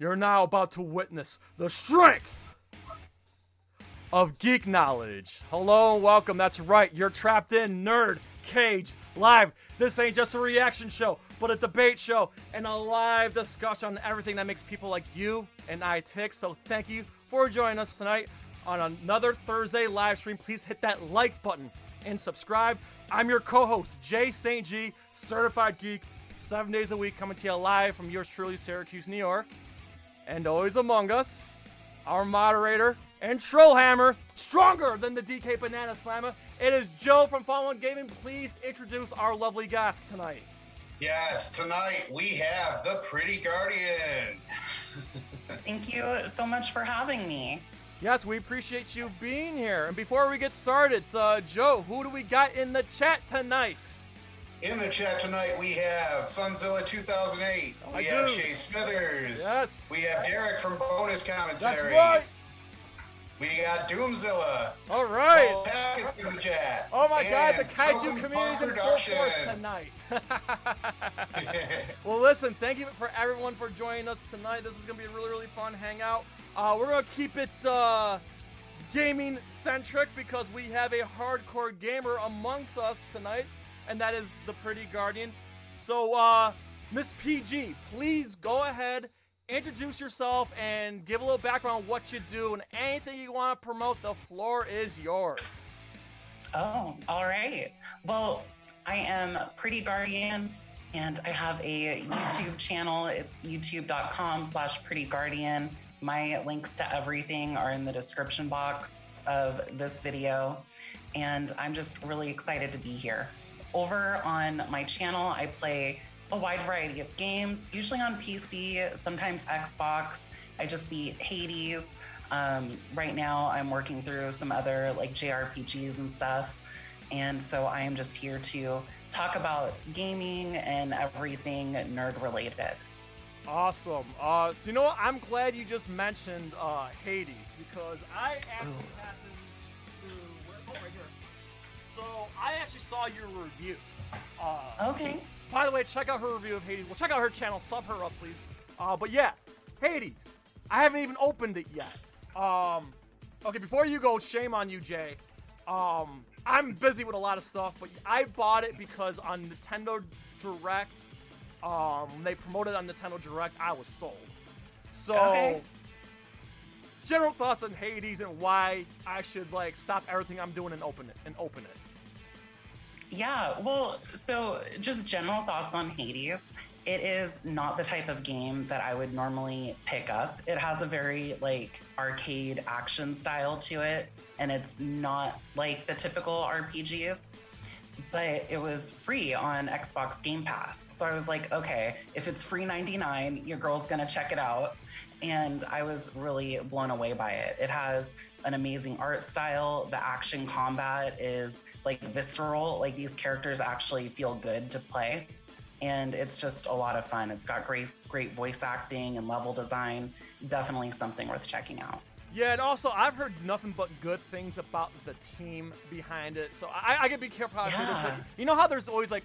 You're now about to witness the strength of geek knowledge. Hello and welcome. That's right. You're trapped in Nerd Cage Live. This ain't just a reaction show, but a debate show and a live discussion on everything that makes people like you and I tick. So thank you for joining us tonight on another Thursday live stream. Please hit that like button and subscribe. I'm your co-host, Jay St. G, certified geek, 7 days a week, coming to you live from yours truly, Syracuse, New York. And always among us, our moderator and troll hammer, stronger than the DK Banana Slammer, it is Joe from Fallen Gaming. Please introduce our lovely guest tonight. Yes, tonight we have the Pretty Guardian. Thank you so much for having me. Yes, we appreciate you being here. And before we get started, Joe, who do we got in the chat tonight? In the chat tonight, we have Sunzilla 2008. We have Shay Smithers. Yes. We have Derek from Bonus Commentary. That's right. We got Doomzilla. All right. Packets in the chat. Oh my God, the kaiju community's in full force tonight. Well, listen, thank you for everyone for joining us tonight. This is gonna be a really, really fun hangout. We're gonna keep it gaming centric because we have a hardcore gamer amongst us tonight, and that is the Pretty Guardian. So, Miss PG, please go ahead, introduce yourself, and give a little background on what you do, and anything you want to promote, the floor is yours. Oh, all right. Well, I am Pretty Guardian, and I have a YouTube channel. It's youtube.com/prettyguardian. My links to everything are in the description box of this video, and I'm just really excited to be here. Over on my channel, I play a wide variety of games, usually on PC, sometimes Xbox. I just beat Hades. Right now, I'm working through some other like JRPGs and stuff. And so I am just here to talk about gaming and everything nerd related. Awesome. So you know what? I'm glad you just mentioned Hades, because I actually happened to... So I actually saw your review. Okay. By the way, check out her review of Hades. Well, check out her channel. Sub her up, please. But yeah, Hades. I haven't even opened it yet. Okay, before you go, shame on you, Jay. I'm busy with a lot of stuff, but I bought it because on Nintendo Direct, they promoted on Nintendo Direct. I was sold. So. Okay. General thoughts on Hades and why I should like stop everything I'm doing and open it. Yeah, well, so just general thoughts on Hades. It is not the type of game that I would normally pick up. It has a very like arcade action style to it, and it's not like the typical RPGs, but it was free on Xbox Game Pass. So I was like, okay, if it's free $99, your girl's gonna check it out. And I was really blown away by it. It has an amazing art style. The action combat is like visceral. Like these characters actually feel good to play. And it's just a lot of fun. It's got great voice acting and level design. Definitely something worth checking out. Yeah, and also I've heard nothing but good things about the team behind it. So I gotta be careful how I say this. But you know how there's always like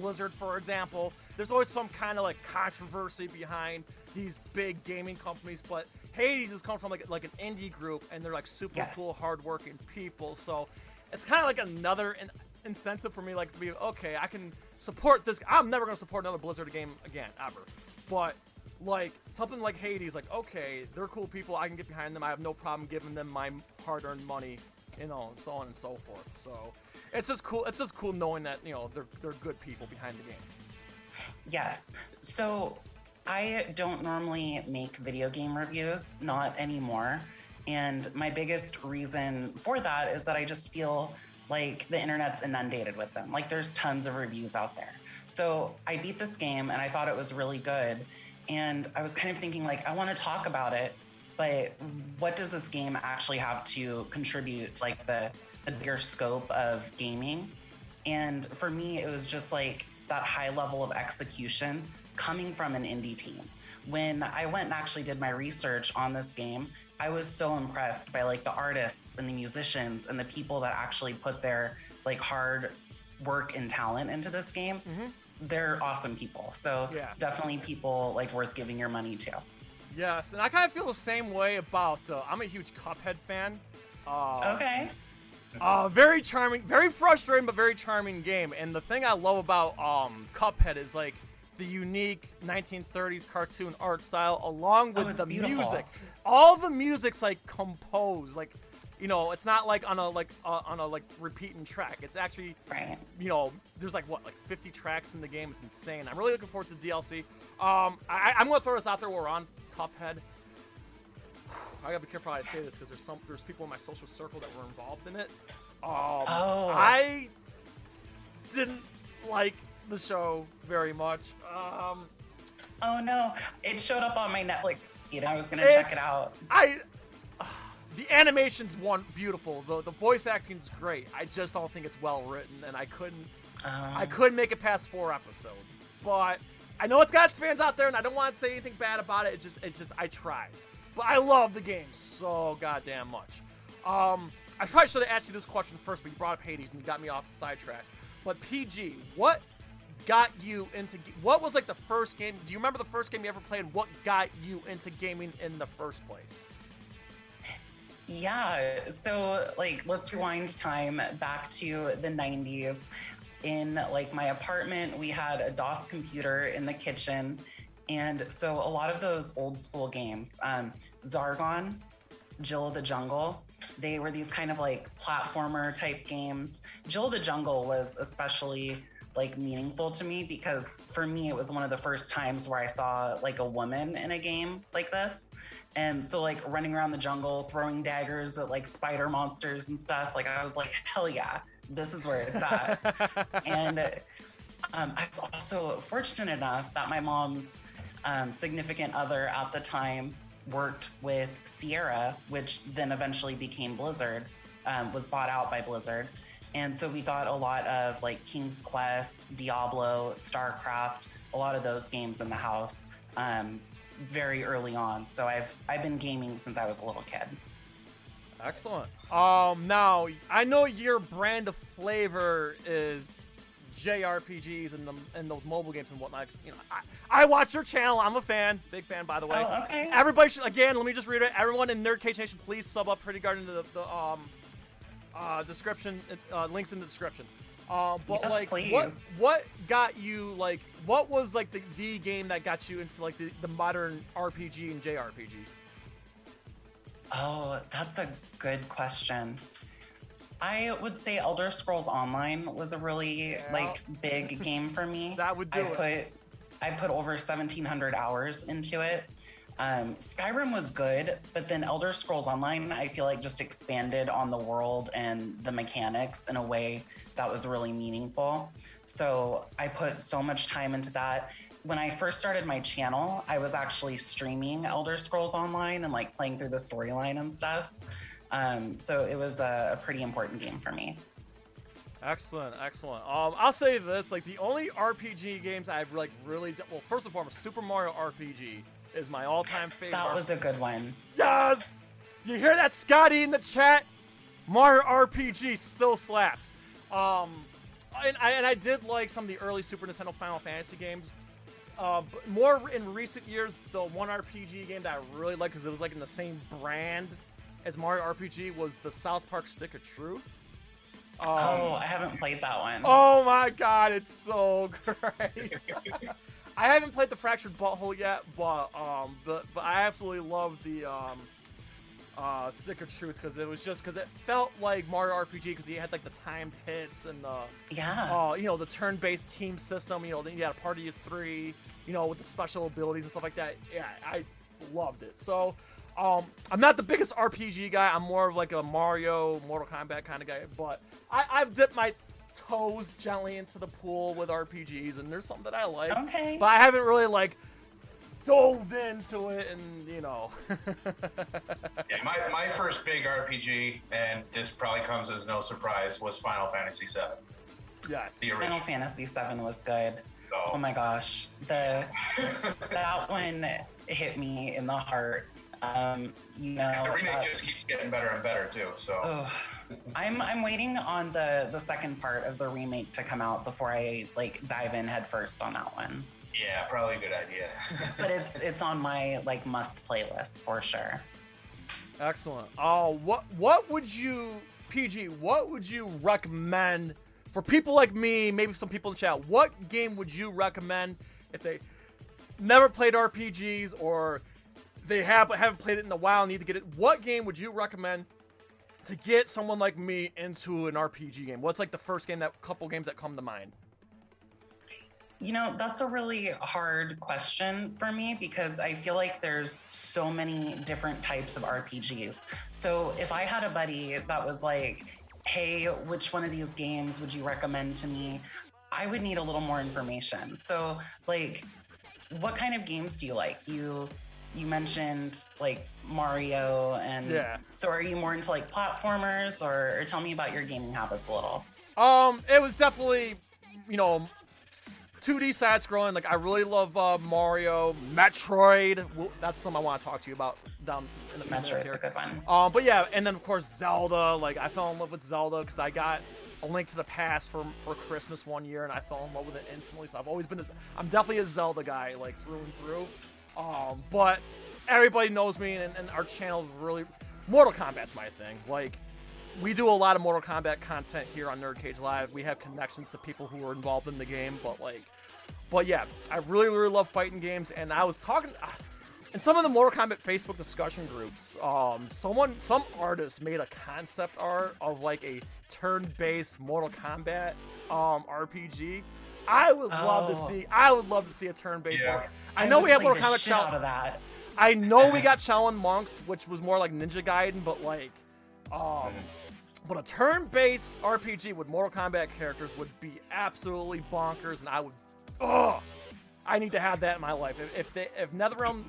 Blizzard, for example. There's always some kind of like controversy behind these big gaming companies, but Hades has come from like an indie group, and they're like super cool, hardworking people. So it's kind of like another incentive for me, like to be okay. I can support this. I'm never gonna support another Blizzard game again, ever. But like something like Hades, like okay, they're cool people. I can get behind them. I have no problem giving them my hard-earned money, you know, and so on and so forth. So it's just cool. It's just cool knowing that, you know, they're good people behind the game. Yes. So I don't normally make video game reviews, not anymore. And my biggest reason for that is that I just feel like the internet's inundated with them. Like there's tons of reviews out there. So I beat this game and I thought it was really good. And I was kind of thinking like, I want to talk about it, but what does this game actually have to contribute to like the bigger scope of gaming? And for me, it was just like that high level of execution coming from an indie team. When I went and actually did my research on this game, I was so impressed by like the artists and the musicians and the people that actually put their like hard work and talent into this game. Mm-hmm. they're awesome people. So yeah, definitely people like worth giving your money to. Yes, and I kind of feel the same way about, I'm a huge Cuphead fan. Okay. Very charming, very frustrating, but very charming game. And the thing I love about Cuphead is like the unique 1930s cartoon art style, along with the beautiful music. All the music's like composed, like, you know, it's not like on a repeating track. It's actually, you know, there's like 50 tracks in the game. It's insane. I'm really looking forward to the DLC. I'm gonna throw this out there while we're on Cuphead. I gotta be careful how I say this because there's people in my social circle that were involved in it. I didn't like the show very much. Oh no, it showed up on my Netflix feed. I was gonna check it out. The animation's beautiful. The voice acting's great. I just don't think it's well written, and I couldn't make it past 4 episodes. But I know it's got its fans out there, and I don't want to say anything bad about it. It's just I tried. But I love the game so goddamn much. I probably should have asked you this question first, but you brought up Hades and you got me off the sidetrack. But PG, what got you into... What was like the first game... Do you remember the first game you ever played? And what got you into gaming in the first place? Yeah, so like let's rewind time back to the 90s. In like my apartment, we had a DOS computer in the kitchen. And so a lot of those old school games, Zargon, Jill of the Jungle, they were these kind of like platformer type games. Jill of the Jungle was especially like meaningful to me because for me, it was one of the first times where I saw like a woman in a game like this. And so like running around the jungle, throwing daggers at like spider monsters and stuff. Like I was like, hell yeah, this is where it's at. And I was also fortunate enough that my mom's significant other at the time worked with Sierra, which then eventually became Blizzard, was bought out by Blizzard. And so we got a lot of like King's Quest, Diablo, StarCraft, a lot of those games in the house very early on. So I've been gaming since I was a little kid. Excellent. Now, I know your brand of flavor is JRPGs and those mobile games and whatnot. You know, I watch your channel. I'm a fan, big fan, by the way. Oh, okay. Everybody should, again, let me just reiterate. Everyone in Nerd Cage Nation, please sub up Pretty Guardian to the description. Links in the description. But yes, like, please. What got you like? What was like the game that got you into like the modern RPG and JRPGs? Oh, that's a good question. I would say Elder Scrolls Online was a really like big game for me. That would do it. I put over 1,700 hours into it. Skyrim was good, but then Elder Scrolls Online, I feel like just expanded on the world and the mechanics in a way that was really meaningful. So I put so much time into that. When I first started my channel, I was actually streaming Elder Scrolls Online and like playing through the storyline and stuff. So it was a pretty important game for me. Excellent. I'll say this, like the only RPG games I've like really, well, first and foremost, Super Mario RPG is my all-time favorite. That was a good one. Yes! You hear that, Scotty, in the chat? Mario RPG still slaps. And I did like some of the early Super Nintendo Final Fantasy games. But more in recent years, the one RPG game that I really liked because it was like in the same brand as Mario RPG was the South Park Stick of Truth. I haven't played that one. Oh my god, it's so great. I haven't played the Fractured Butthole yet, but I absolutely loved the Stick of Truth because it felt like Mario RPG because you had like the timed hits and the turn-based team system. You know, then you had a party of 3. You know, with the special abilities and stuff like that. Yeah, I loved it so. I'm not the biggest RPG guy. I'm more of like a Mario, Mortal Kombat kind of guy. But I've dipped my toes gently into the pool with RPGs, and there's something that I like. Okay. But I haven't really like dove into it, and you know. Yeah, my first big RPG, and this probably comes as no surprise, was Final Fantasy VII. Yes. Final Fantasy VII was good. Oh my gosh, that one hit me in the heart. You know, the remake just keeps getting better and better too. So I'm waiting on the second part of the remake to come out before I like dive in headfirst on that one. Yeah, probably a good idea. But it's on my like must playlist for sure. Excellent. Oh, what would you, PG, what would you recommend for people like me, maybe some people in the chat, what game would you recommend if they never played RPGs or they haven't played it in a while, need to get it? What game would you recommend to get someone like me into an RPG game? What's like the first game, that couple games that come to mind? You know, that's a really hard question for me because I feel like there's so many different types of RPGs. So if I had a buddy that was like, hey, which one of these games would you recommend to me? I would need a little more information. So like, what kind of games do you like? You mentioned like Mario and yeah. So are you more into like platformers or tell me about your gaming habits a little? It was definitely, you know, 2D side scrolling. Like I really love Mario, Metroid. Well, that's something I want to talk to you about down in the minutes here. A good one. But yeah, and then of course Zelda. Like I fell in love with Zelda because I got A Link to the Past for Christmas one year, and I fell in love with it instantly. So I've always been I'm definitely a Zelda guy, like through and through. But everybody knows me, and our channel's really Mortal Kombat's my thing. Like we do a lot of Mortal Kombat content here on Nerd Cage Live. We have connections to people who are involved in the game, but yeah, I really, really love fighting games. And I was talking in some of the Mortal Kombat Facebook discussion groups. Some artist made a concept art of like a turn-based Mortal Kombat RPG. I would love to see a turn-based. Yeah. I know we have Mortal Kombat out of that. I know we got Shaolin Monks, which was more like Ninja Gaiden, but like. But a turn-based RPG with Mortal Kombat characters would be absolutely bonkers, and I would, I need to have that in my life. If NetherRealm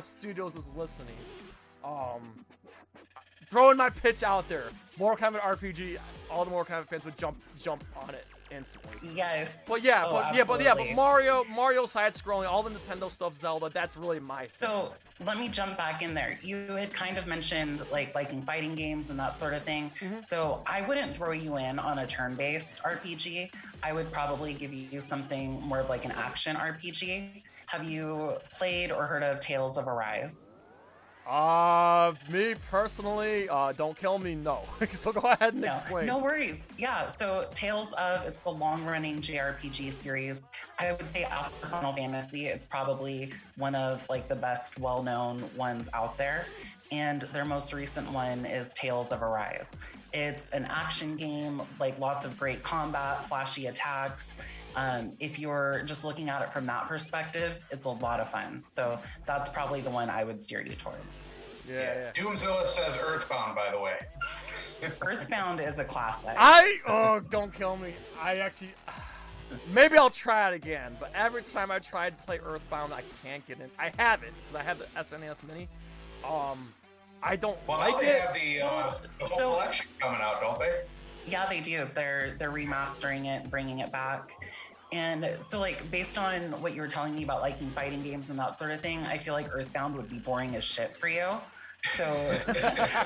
Studios is listening, throwing my pitch out there, Mortal Kombat RPG, all the Mortal Kombat fans would jump on it instantly. Yes. But Mario side-scrolling, all the Nintendo stuff, Zelda, that's really my thing. So let me jump back in there. You had kind of mentioned like liking fighting games and that sort of thing. Mm-hmm. So I wouldn't throw you in on a turn-based RPG. I would probably give you something more of like an action RPG. Have you played or heard of Tales of Arise? Me personally, don't kill me, no. So go ahead and explain. No worries. Yeah, so Tales of, it's the long-running JRPG series. I would say after Final Fantasy, it's probably one of like the best well-known ones out there. And their most recent one is Tales of Arise. It's an action game, like lots of great combat, flashy attacks. If you're just looking at it from that perspective, it's a lot of fun. So that's probably the one I would steer you towards. Yeah. Doomzilla says Earthbound, by the way. Earthbound is a classic. Don't kill me. Maybe I'll try it again. But every time I tried to play Earthbound, I can't get in. I have it because I have the SNES Mini. I don't like it. They have the whole collection coming out, don't they? Yeah, they do. They're remastering it and bringing it back. And so, like, based on what you were telling me about liking fighting games and that sort of thing, I feel like Earthbound would be boring as shit for you. So,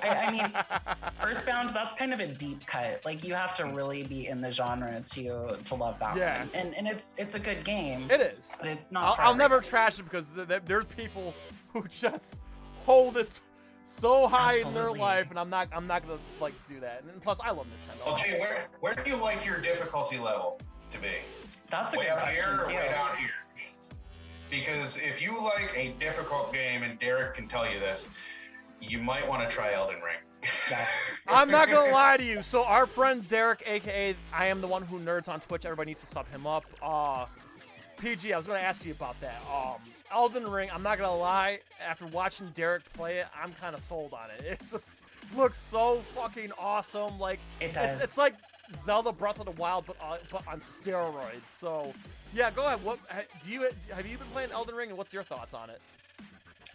I mean, Earthbound, that's kind of a deep cut. Like, you have to really be in the genre to love that one. And it's a good game. It is. But it's not. I'll never trash it because there's people who just hold it so high in their life, and I'm not gonna like do that. And plus, I love Nintendo. Okay, where do you like your difficulty level to be? That's a good question. Way up here or way down here? Because if you like a difficult game, and Derek can tell you this, you might want to try Elden Ring. I'm not gonna lie to you. So our friend Derek, aka I am the one who nerds on Twitch. Everybody needs to sub him up. PG, I was gonna ask you about that. Elden Ring, I'm not gonna lie, after watching Derek play it, I'm kind of sold on it. It just looks so fucking awesome. Like it does. It's like Zelda Breath of the Wild, but on steroids. So yeah, go ahead. Have you been playing Elden Ring, and what's your thoughts on it?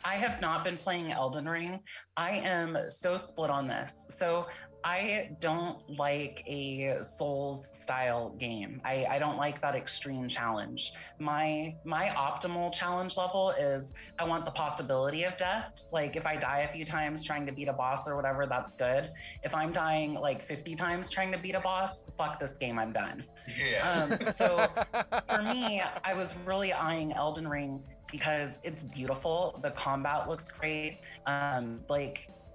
I have not been playing Elden Ring. I am so split on this. So I don't like a Souls-style game. I don't like that extreme challenge. My optimal challenge level is I want the possibility of death. Like, if I die a few times trying to beat a boss or whatever, that's good. If I'm dying like 50 times trying to beat a boss, fuck this game, I'm done. Yeah. So for me, I was really eyeing Elden Ring because it's beautiful. The combat looks great.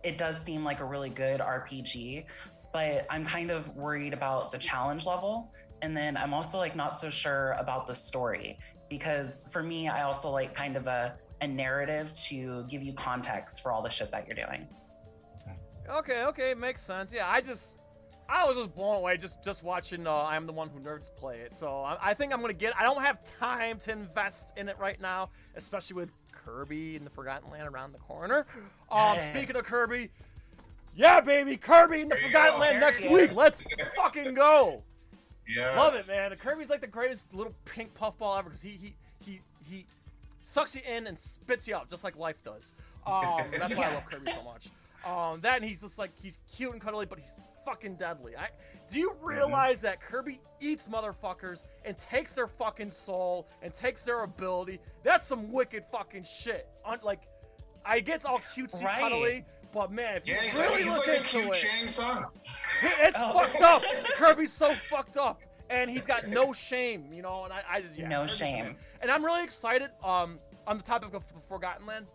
It does seem like a really good RPG, but I'm kind of worried about the challenge level. And then I'm also like not so sure about the story, because for me, I also like kind of a narrative to give you context for all the shit that you're doing. Okay, makes sense. Yeah, I was just blown away just watching I'm the One Who Nerds play it. So I think I'm going to get, I don't have time to invest in it right now, especially with Kirby in the Forgotten Land around the corner. Speaking of Kirby, yeah, baby, Kirby in the Forgotten Land next week. Let's fucking go. Yes. Love it, man. Kirby's like the greatest little pink puffball ever, because he sucks you in and spits you out, just like life does. That's why I love Kirby so much. That, and he's just like, he's cute and cuddly, but he's fucking deadly. Do you realize that Kirby eats motherfuckers and takes their fucking soul and takes their ability? That's some wicked fucking shit. I get all cutesy cuddly, but man, if you really look into it, it's fucked up. Kirby's so fucked up, and he's got no shame, you know. And no shame. And I'm really excited. On the topic of Forgotten Land,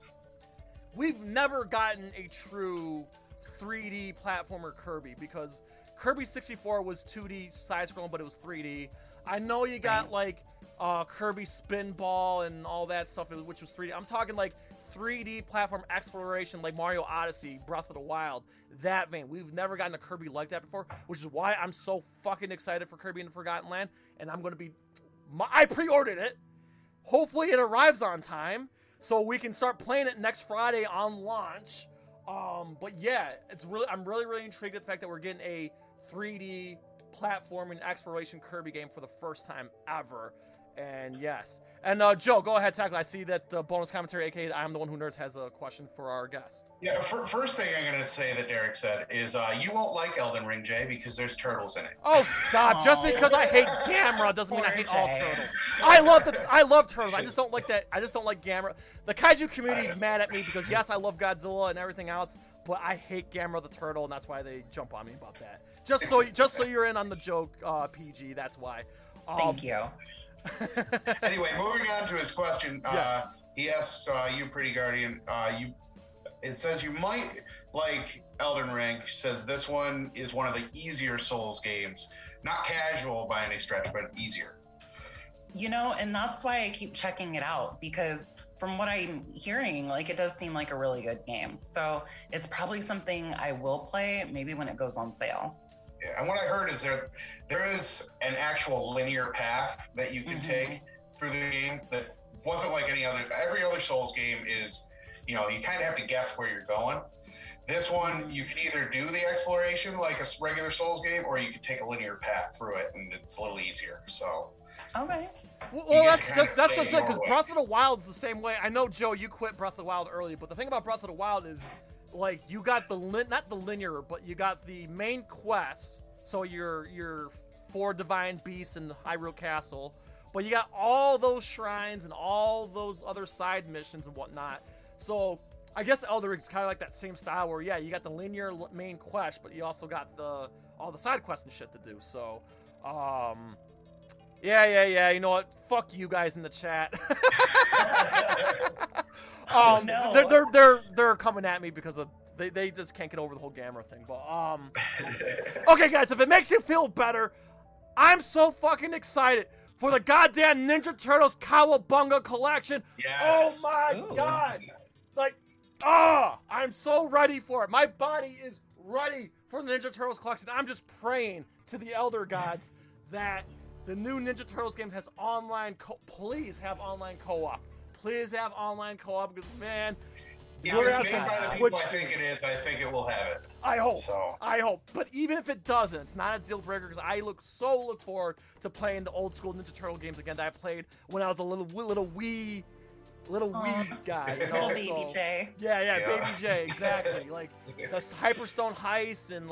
we've never gotten a true 3D platformer Kirby, because Kirby 64 was 2D side-scrolling, but it was 3D. I know you got Kirby Spinball and all that stuff, which was 3D. I'm talking 3D platform exploration, like Mario Odyssey, Breath of the Wild, that vein. We've never gotten a Kirby like that before, which is why I'm so fucking excited for Kirby in the Forgotten Land. And I'm going to be... I pre-ordered it. Hopefully it arrives on time, so we can start playing it next Friday on launch. But yeah, I'm really, really intrigued at the fact that we're getting a 3D platforming exploration Kirby game for the first time ever. And yes. And Joe, go ahead, tackle. I see that bonus commentary, aka I'm the One Who Nerds, has a question for our guest. Yeah, first thing I'm going to say that Derek said is you won't like Elden Ring, Jay, because there's turtles in it. Oh, stop. Just because I hate Gamera doesn't mean I hate all turtles. I love turtles. I just don't like Gamera. The kaiju community is mad at me because, yes, I love Godzilla and everything else, but I hate Gamera the turtle, and that's why they jump on me about that. Just so you're in on the joke, PG, that's why. Thank you. Anyway, moving on to his question, yes. He asks you, Pretty Guardian, it says you might like Elden Ring. Says this one is one of the easier Souls games, not casual by any stretch, but easier. You know, and that's why I keep checking it out, because from what I'm hearing, it does seem like a really good game. So it's probably something I will play maybe when it goes on sale. And what I heard is there is an actual linear path that you can take through the game that wasn't like any other. Every other Souls game is, you kind of have to guess where you're going. This one, you can either do the exploration like a regular Souls game, or you can take a linear path through it, and it's a little easier. So, okay. Well, that's just it, because Breath of the Wild's the same way. I know, Joe, you quit Breath of the Wild early, but the thing about Breath of the Wild is, you got not the linear, but you got the main quest, so your four divine beasts in Hyrule Castle, but you got all those shrines and all those other side missions and whatnot. So I guess Elder Ring's kind of like that same style where, yeah, you got the linear main quest, but you also got all the side quests and shit to do. So, yeah, you know what? Fuck you guys in the chat. No. They're coming at me because of they just can't get over the whole Gamera thing. But okay, guys, if it makes you feel better, I'm so fucking excited for the goddamn Ninja Turtles Cowabunga collection. Yes. Oh my god! I'm so ready for it. My body is ready for the Ninja Turtles collection. I'm just praying to the Elder Gods that the new Ninja Turtles games has online please have online co-op. Please have online co-op, because, man, we're outside. Yeah, it's made by the people I think it is. I think it will have it. I hope. So. I hope. But even if it doesn't, it's not a deal breaker, because I look forward to playing the old school Ninja Turtle games again that I played when I was a little wee guy. You know? Baby Jay. Yeah, Baby Jay, exactly. Like the Hyperstone heist and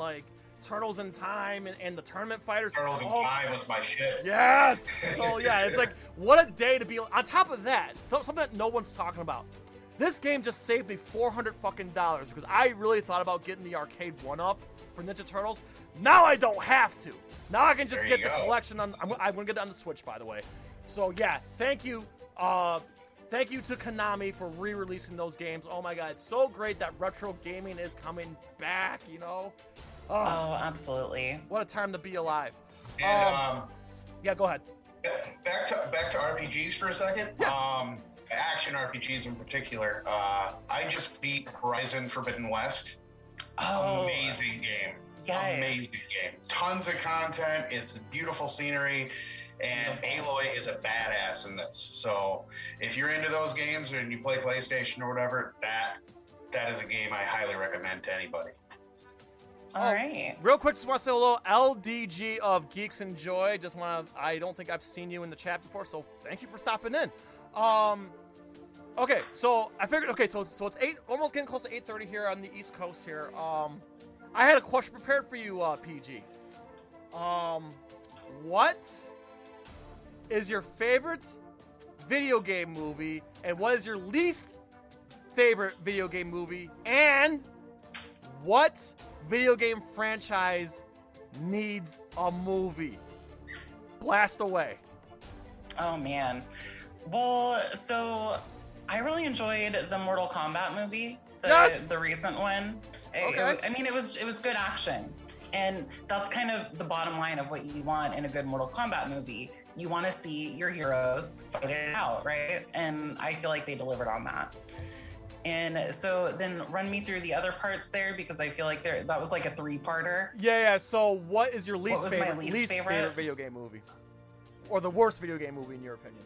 Turtles in Time and the tournament fighters. Turtles in Time was my shit. Yes! So yeah, it's like, what a day to be on top of that. Something that no one's talking about. This game just saved me $400 because I really thought about getting the arcade one-up for Ninja Turtles. Now I don't have to. Now I can just get the collection on. I'm gonna get it on the Switch, by the way. So yeah, thank you to Konami for re-releasing those games. Oh my God, it's so great that retro gaming is coming back. You know. Oh, absolutely. What a time to be alive. And, yeah, go ahead. Back to RPGs for a second. Yeah. Action RPGs in particular. I just beat Horizon Forbidden West. Oh. Amazing game. Yes. Amazing game. Tons of content. It's beautiful scenery. And Aloy is a badass in this. So if you're into those games and you play PlayStation or whatever, that is a game I highly recommend to anybody. All right. Real quick, just want to say hello, LDG of Geeks and Joy. Just want to, I don't think I've seen you in the chat before, so thank you for stopping in. Okay, so I figured. Okay, so it's 8, almost getting close to 8:30 here on the East Coast here. I had a question prepared for you, PG. What is your favorite video game movie, and what is your least favorite video game movie, and what video game franchise needs a movie? Blast away. Oh man. Well, so I really enjoyed the Mortal Kombat movie, the recent one. Okay. It was good action. And that's kind of the bottom line of what you want in a good Mortal Kombat movie. You want to see your heroes fight it out, right? And I feel like they delivered on that. And so then run me through the other parts there, because I feel like that was like a three-parter. Yeah. So what is your least favorite video game movie? Or the worst video game movie in your opinion?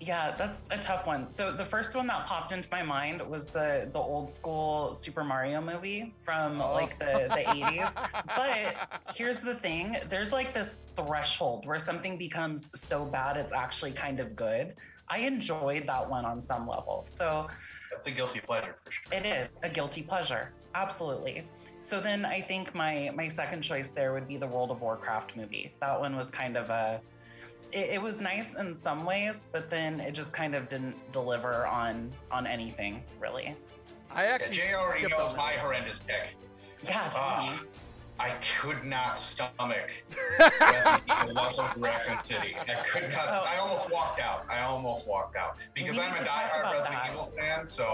Yeah, that's a tough one. So the first one that popped into my mind was the old school Super Mario movie from like the 80s. But here's the thing. There's like this threshold where something becomes so bad it's actually kind of good. I enjoyed that one on some level. So that's a guilty pleasure for sure. It is a guilty pleasure. Absolutely. So then I think my second choice there would be the World of Warcraft movie. That one was kind of It was nice in some ways, but then it just kind of didn't deliver on anything, really. I actually Jay already knows my horrendous pick. Yeah, totally. I could not stomach Resident Evil Raccoon City. I almost walked out. Because I'm a diehard Resident Evil fan, so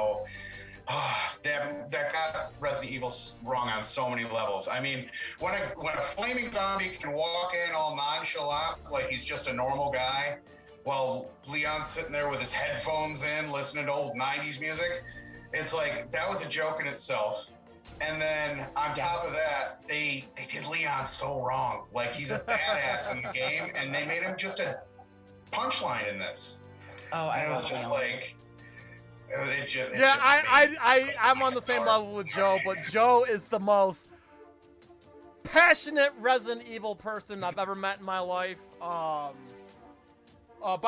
that got Resident Evil wrong on so many levels. I mean, when a flaming zombie can walk in all nonchalant like he's just a normal guy, while Leon's sitting there with his headphones in listening to old 90s music, it's like that was a joke in itself. And then on top of that, they did Leon so wrong. Like, he's a badass in the game, and they made him just a punchline in this. I'm on the same level with Joe, but Joe is the most passionate Resident Evil person I've ever met in my life. By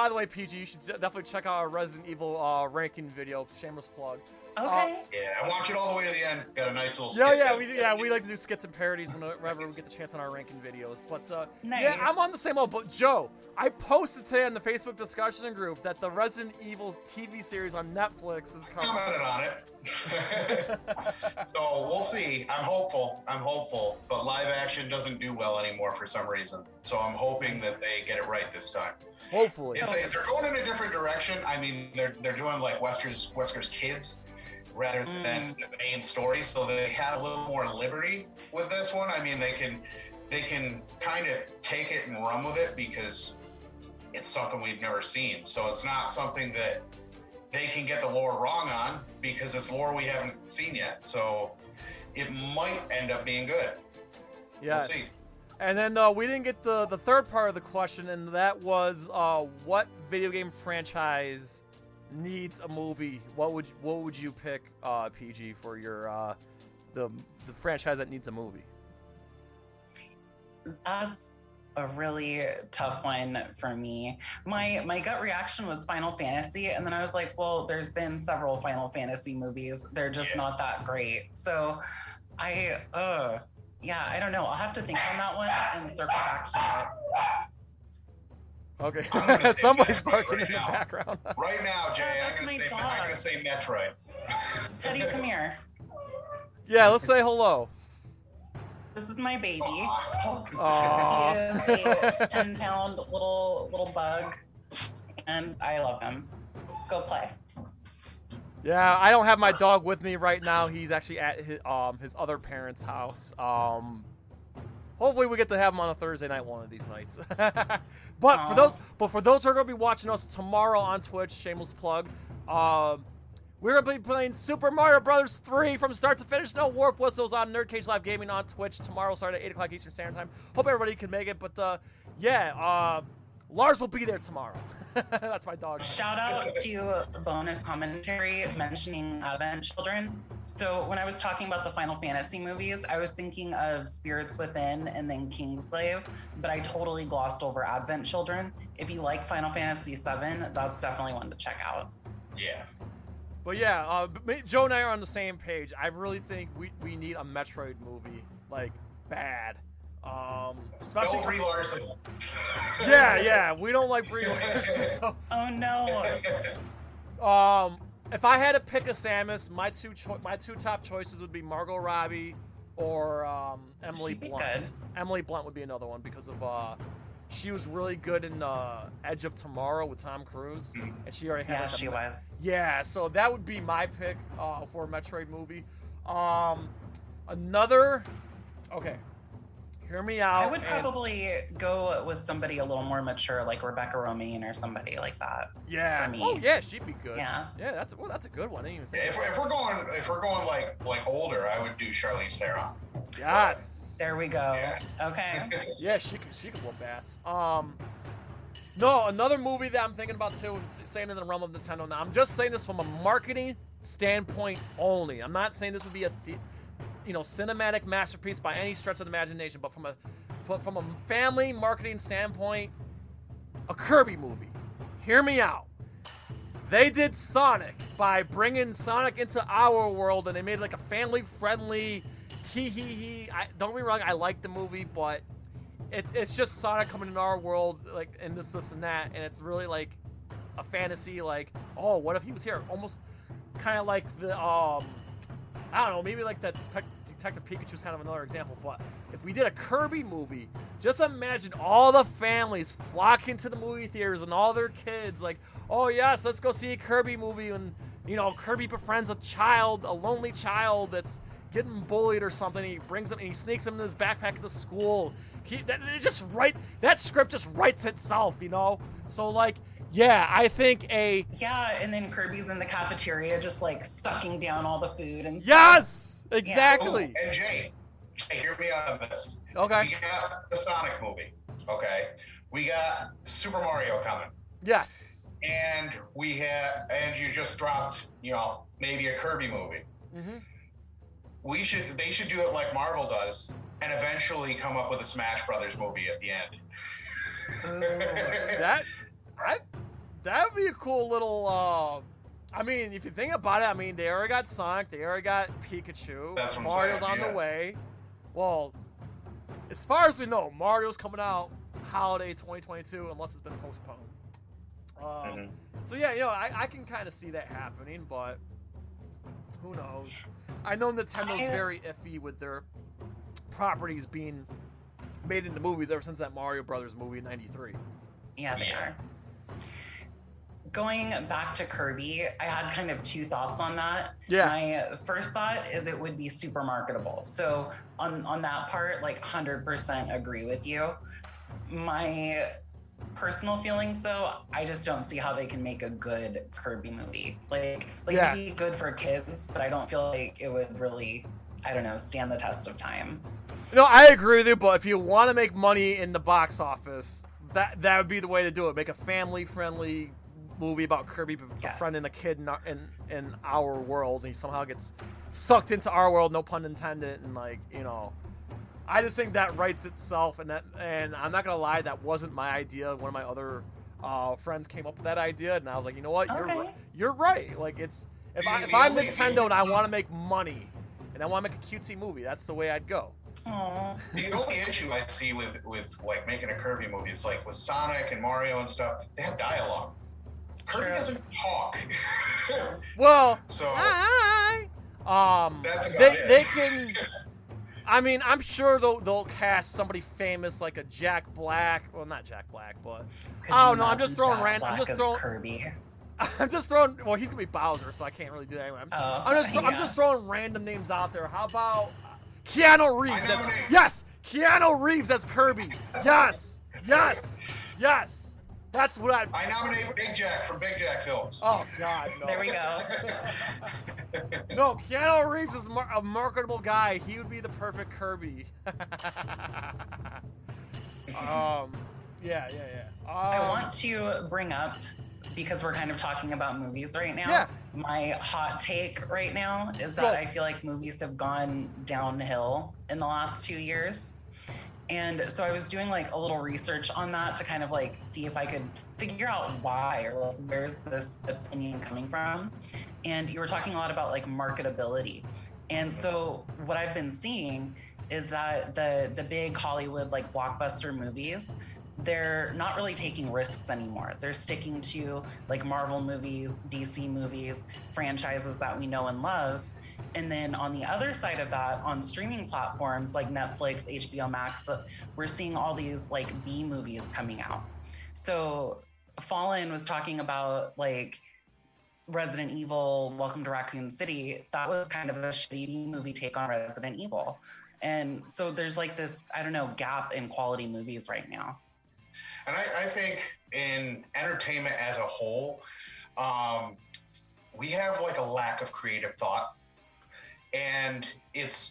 the way, PG, you should definitely check out our Resident Evil ranking video. Shameless plug. Okay. Yeah, I watch it all the way to the end. Got a nice little skit. We like to do skits and parodies whenever we get the chance on our ranking videos. But nice. Yeah, I'm on the same level. But Joe, I posted today on the Facebook discussion group that the Resident Evil TV series on Netflix is coming. Commented on it. So we'll see. I'm hopeful. But live action doesn't do well anymore for some reason. So I'm hoping that they get it right this time. Hopefully. They're going in a different direction. I mean, they're doing like Wesker's kids rather than the main story, so they have a little more liberty with this one. I mean, they can kind of take it and run with it because it's something we've never seen. So it's not something that they can get the lore wrong on because it's lore we haven't seen yet. So it might end up being good. Yes. We'll see. And then we didn't get the third part of the question, and that was what video game franchise needs a movie? What would you pick, PG, for your the franchise that needs a movie? That's a really tough one for me. My gut reaction was Final Fantasy, and then I was like, well, there's been several Final Fantasy movies. They're just not that great. So I Yeah, I don't know. I'll have to think on that one and circle back to it. Okay. Somebody's barking right in now. The background. Right now, Jay, I'm going to say Metroid. Teddy, come here. Yeah, let's say hello. This is my baby. Aww. He is a 10-pound little bug, and I love him. Go play. Yeah, I don't have my dog with me right now. He's actually at his other parents' house. Hopefully, we get to have him on a Thursday night one of these nights. But for those who are going to be watching us tomorrow on Twitch, shameless plug. We're going to be playing Super Mario Bros. 3 from start to finish. No warp whistles on Nerd Cage Live Gaming on Twitch tomorrow, starting at 8 o'clock Eastern Standard Time. Hope everybody can make it. But, Lars will be there tomorrow. That's my dog. Shout out to Bonus Commentary mentioning Advent Children. So when I was talking about the Final Fantasy movies, I was thinking of Spirits Within and then Kingslave, but I totally glossed over Advent Children. If you like Final Fantasy VII, that's definitely one to check out. Yeah. But yeah, Joe and I are on the same page. I really think we need a Metroid movie, like, bad. Especially Brie Larson. Yeah, we don't like Brie Larson. So. Oh no. If I had to pick a Samus, my two top choices would be Margot Robbie or Emily Blunt. Good. Emily Blunt would be another one because of she was really good in Edge of Tomorrow with Tom Cruise, and she already had. Yeah, she was. Yeah, so that would be my pick for a Metroid movie. Another. Okay. Hear me out. I would probably go with somebody a little more mature, like Rebecca Romijn or somebody like that. Yeah. For me. Oh yeah, she'd be good. Yeah. Yeah, that's a good one. I didn't even think if we're going like older, I would do Charlize Theron. Yes. But, there we go. Yeah. Okay. Yeah, she could whoop ass. No, another movie that I'm thinking about too. Staying in the realm of Nintendo now. I'm just saying this from a marketing standpoint only. I'm not saying this would be a cinematic masterpiece by any stretch of the imagination, but from a family marketing standpoint, a Kirby movie. Hear me out. They did Sonic by bringing Sonic into our world, and they made like a family-friendly tee-hee-hee. Don't get me wrong, I like the movie, but it's just Sonic coming in our world, like, and this, and that, and it's really like a fantasy, like, oh, what if he was here? Almost kind of like the, I don't know, maybe like that Detective Pikachu's kind of another example, but if we did a Kirby movie, just imagine all the families flocking to the movie theaters and all their kids like, oh yes, let's go see a Kirby movie, and Kirby befriends a lonely child that's getting bullied or something, he brings him and he sneaks him in his backpack to school. That script just writes itself, So like, yeah, I think and then Kirby's in the cafeteria just like sucking down all the food and stuff. Yes, exactly. Yeah. Ooh, and Jay, hear me out on this. Okay. We got the Sonic movie. Okay. We got Super Mario coming. Yes. And you just dropped, maybe a Kirby movie. Mm-hmm. They should do it like Marvel does and eventually come up with a Smash Brothers movie at the end. That would be a cool little, if you think about it, they already got Sonic, they already got Pikachu, Mario's on the way. Well, as far as we know, Mario's coming out holiday 2022, unless it's been postponed. So yeah, I can kind of see that happening, but who knows? I know Nintendo's very iffy with their properties being made into movies ever since that Mario Brothers movie in 93. Yeah, they are. Going back to Kirby, I had kind of two thoughts on that. Yeah. My first thought is it would be super marketable. So on that part, like 100% agree with you. My personal feelings though, I just don't see how they can make a good Kirby movie. Like it'd be good for kids, but I don't feel like it would really, stand the test of time. No, I agree with you, but if you want to make money in the box office, that would be the way to do it. Make a family-friendly movie about Kirby befriending a kid in our world, and he somehow gets sucked into our world, no pun intended, and I just think that writes itself, and I'm not gonna lie, that wasn't my idea. One of my other friends came up with that idea, and I was like, you know what, you're right. Like, it's if I'm Nintendo and I want to make money and I want to make a cutesy movie, that's the way I'd go. Aww. The only issue I see with like making a Kirby movie is like with Sonic and Mario and stuff, they have dialogue. Kirby doesn't talk. Well, so hi. They can. I mean, I'm sure they'll cast somebody famous like a Jack Black. Well, not Jack Black, but I don't know. I'm just throwing random. I'm just throwing. Well, he's gonna be Bowser, so I can't really do that anyway. I'm just throwing random names out there. How about Keanu Reeves? Yes, Keanu Reeves as Kirby. Yes. That's what I nominate Big Jack for Big Jack films. Oh God, no. There we go. No, Keanu Reeves is a marketable guy. He would be the perfect Kirby. I want to bring up, because we're kind of talking about movies right now. Yeah. My hot take right now is that I feel like movies have gone downhill in the last 2 years. And so I was doing like a little research on that to kind of like see if I could figure out why, or like where's this opinion coming from. And you were talking a lot about like marketability. And so what I've been seeing is that the big Hollywood like blockbuster movies, they're not really taking risks anymore. They're sticking to like Marvel movies, DC movies, franchises that we know and love. And then on the other side of that, on streaming platforms like Netflix, HBO Max, we're seeing all these like B movies coming out. So Fallen was talking about like Resident Evil, Welcome to Raccoon City. That was kind of a shitty movie take on Resident Evil. And so there's like this, I don't know, gap in quality movies right now. And I think in entertainment as a whole, we have like a lack of creative thought. And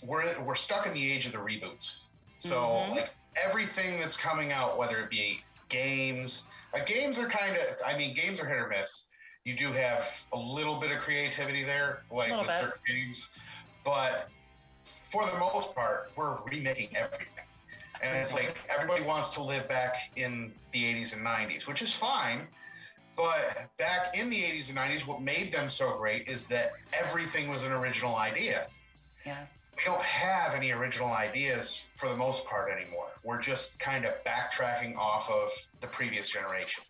we're stuck in the age of the reboots. So like everything that's coming out, whether it be games, games are hit or miss. You do have a little bit of creativity there, like with certain games, but for the most part, we're remaking everything. And it's like everybody wants to live back in the 80s and 90s, which is fine. But back in the 80s and 90s, what made them so great is that everything was an original idea. Yes. We don't have any original ideas for the most part anymore. We're just kind of backtracking off of the previous generation.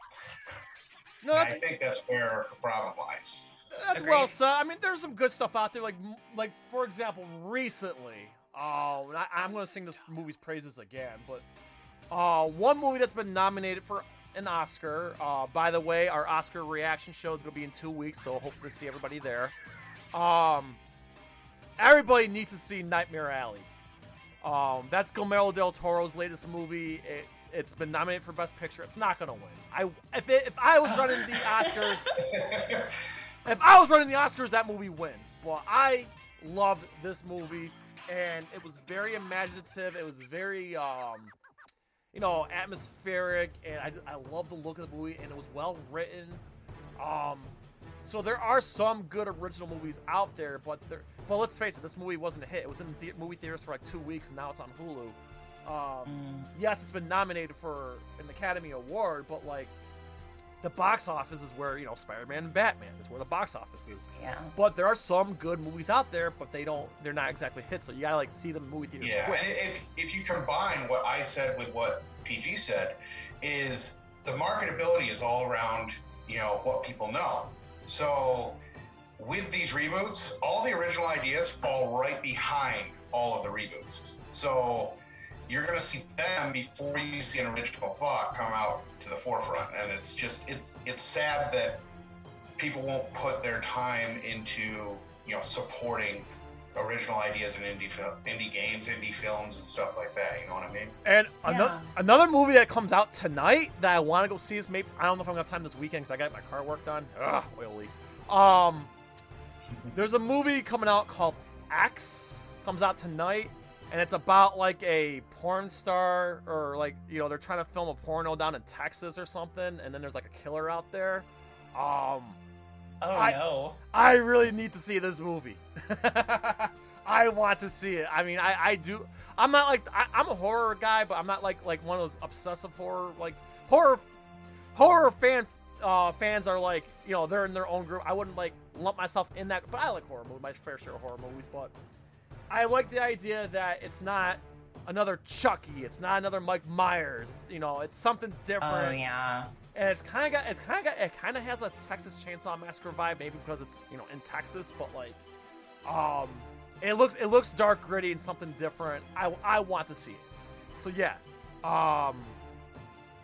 No, I think that's where the problem lies. That's agreed? Well said. I mean, there's some good stuff out there. Like for example, recently, I'm going to sing this movie's praises again, but one movie that's been nominated for an Oscar. By the way, our Oscar reaction show is going to be in 2 weeks, so hopefully see everybody there. Everybody needs to see Nightmare Alley. That's Guillermo del Toro's latest movie. It's been nominated for Best Picture. It's not going to win. If I was running the Oscars, that movie wins. Well, I loved this movie, and it was very imaginative. It was very atmospheric, and I love the look of the movie, and it was well written. So there are some good original movies out there, but let's face it, this movie wasn't a hit. It was in the movie theaters for like 2 weeks, and now it's on Hulu. Yes, it's been nominated for an Academy Award, but like the box office is where Spider-Man and Batman is where the box office is. Yeah. But there are some good movies out there, but they're not exactly hits. So you gotta like see them in movie theaters quick. Yeah, and if you combine what I said with what PG said, is the marketability is all around what people know. So with these reboots, all the original ideas fall right behind all of the reboots. So you're going to see them before you see an original thought come out to the forefront. And it's sad that people won't put their time into, supporting original ideas in indie games, indie films and stuff like that. You know what I mean? And another movie that comes out tonight that I want to go see is I don't know if I'm going to have time this weekend because I got my car work done. Ugh, oil leak. There's a movie coming out called X. Comes out tonight. And it's about like a porn star, or like they're trying to film a porno down in Texas or something, and then there's like a killer out there. I really need to see this movie. I want to see it. I mean, I do. I'm not like I'm a horror guy, but I'm not like one of those obsessive horror fan. Fans are like they're in their own group. I wouldn't like lump myself in that, but I like horror movies. My fair share of horror movies, but I like the idea that it's not another Chucky. It's not another Mike Myers. It's, you know, it's something different. Oh yeah. And it kind of has a Texas Chainsaw Massacre vibe, maybe because it's, you know, in Texas. But like, it looks dark, gritty, and something different. I want to see it. So yeah. Oh,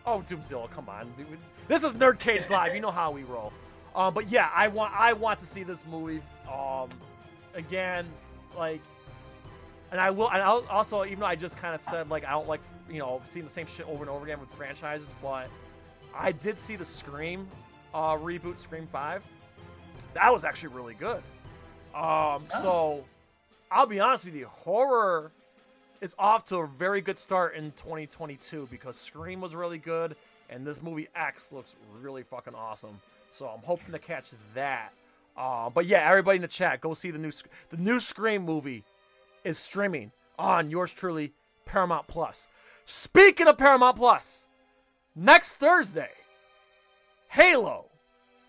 Doomzilla, come on. Dude. This is Nerd Cage Live. You know how we roll. But yeah, I want to see this movie. Again, like, and I will. And I'll also, even though I just kind of said like I don't like, you know, seeing the same shit over and over again with franchises, but I did see the Scream reboot, Scream 5. That was actually really good. So I'll be honest with you, horror is off to a very good start in 2022 because Scream was really good, and this movie X looks really fucking awesome. So I'm hoping to catch that. But yeah, everybody in the chat, go see the new Scream movie is streaming on yours truly, Paramount Plus. Speaking of Paramount Plus, next Thursday, Halo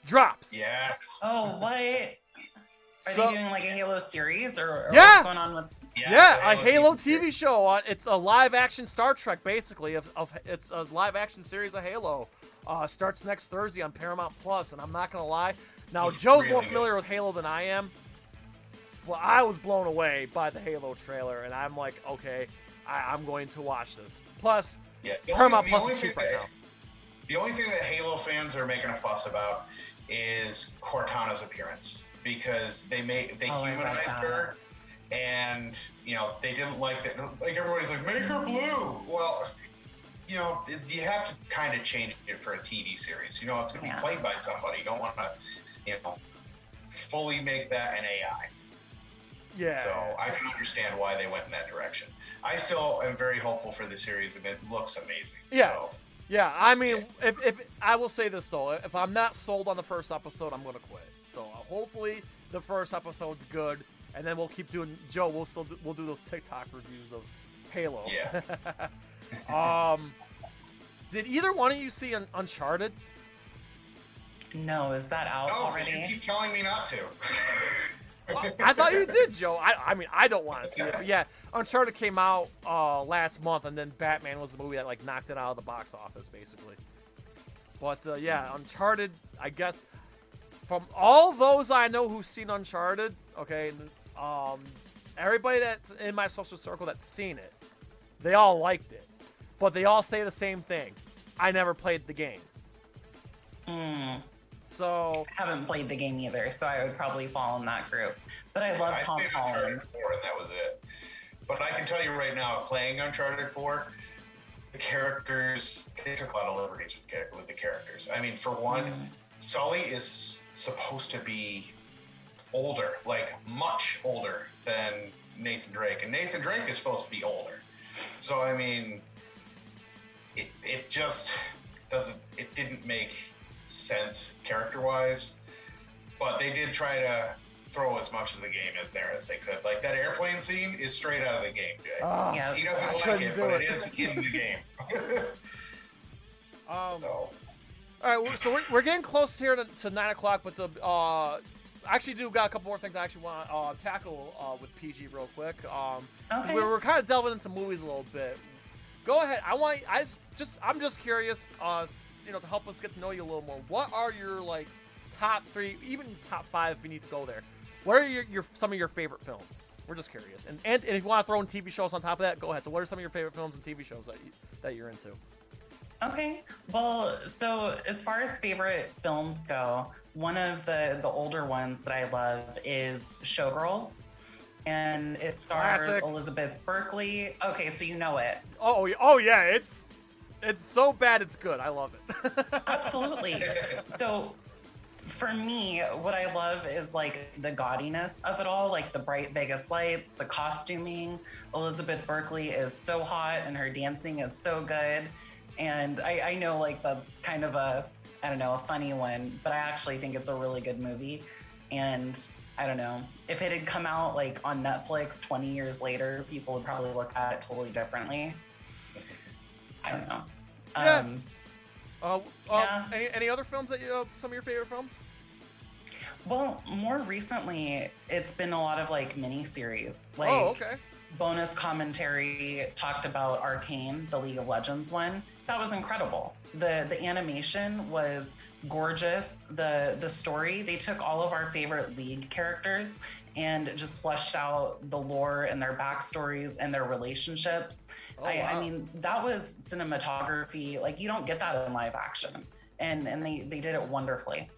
drops. Yeah. Oh, what? Are they doing like a Halo series or yeah. What's going on with? Yeah, a Halo TV show. It's a live-action Star Trek, basically. It's a live-action series of Halo. Starts next Thursday on Paramount Plus, and I'm not gonna lie. Now, Joe's more familiar with Halo than I am. Well, I was blown away by the Halo trailer, and I'm like, okay, I'm going to watch this. Plus, Paramount Plus is cheap right now. The only thing that Halo fans are making a fuss about is Cortana's appearance, because they humanized her, and you know they didn't like that. Like everybody's like, make her blue. Well, you know, you have to kind of change it for a TV series. You know, it's going to be played by somebody. You don't want to, you know, fully make that an AI. Yeah. So I can understand why they went in that direction. I still am very hopeful for the series, and it looks amazing. Yeah. So, yeah. I mean, if I will say this though, if I'm not sold on the first episode, I'm going to quit. So hopefully the first episode's good, and then we'll keep doing. Joe, we'll do those TikTok reviews of Halo. Yeah. Did either one of you see Uncharted? No, is that out already? You keep telling me not to. Well, I thought you did, Joe. I mean, I don't want to see it, but yeah, Uncharted came out last month, and then Batman was the movie that like knocked it out of the box office, basically. But yeah, Uncharted, I guess, from all those I know who've seen Uncharted, okay, everybody that's in my social circle that's seen it, they all liked it, but they all say the same thing: I never played the game. So I haven't played the game either, so I would probably fall in that group. But I love Tom Holland. That was it. But I can tell you right now, playing Uncharted 4, the characters, they took a lot of liberties with the characters. I mean, for one, Sully is supposed to be older, like much older than Nathan Drake, and Nathan Drake is supposed to be older. So I mean, it just doesn't. It didn't make sense character-wise, but they did try to throw as much of the game in there as they could. Like that airplane scene is straight out of the game, Jay. Yeah, he doesn't like it, but it is in the game. All right, so we're getting close here to 9 o'clock, but I actually do got a couple more things I actually want to tackle with PG real quick. Okay. We're kind of delving into movies a little bit. Go ahead. I'm just curious. You know, to help us get to know you a little more, what are your like top three, even top five if you need to go there, what are your some of your favorite films? We're just curious, and if you want to throw in TV shows on top of that, go ahead. So what are some of your favorite films and TV shows that you're into? Okay, well, so as far as favorite films go, one of the older ones that I love is Showgirls, and it stars Elizabeth Berkley. Okay, so you know it. Oh yeah, It's so bad it's good. I love it. Absolutely. So for me, what I love is like the gaudiness of it all, like the bright Vegas lights, the costuming. Elizabeth Berkley is so hot and her dancing is so good. And I know like that's kind of a funny one, but I actually think it's a really good movie. And I don't know, if it had come out like on Netflix 20 years later, people would probably look at it totally differently. I don't know. Yeah. Any other films that you some of your favorite films? Well, more recently, it's been a lot of like mini series. Like, oh, okay. Bonus Commentary talked about Arcane, the League of Legends one. That was incredible. The animation was gorgeous. The story, they took all of our favorite League characters and just fleshed out the lore and their backstories and their relationships. Oh, wow. I mean, that was cinematography. Like, you don't get that in live action. And they did it wonderfully.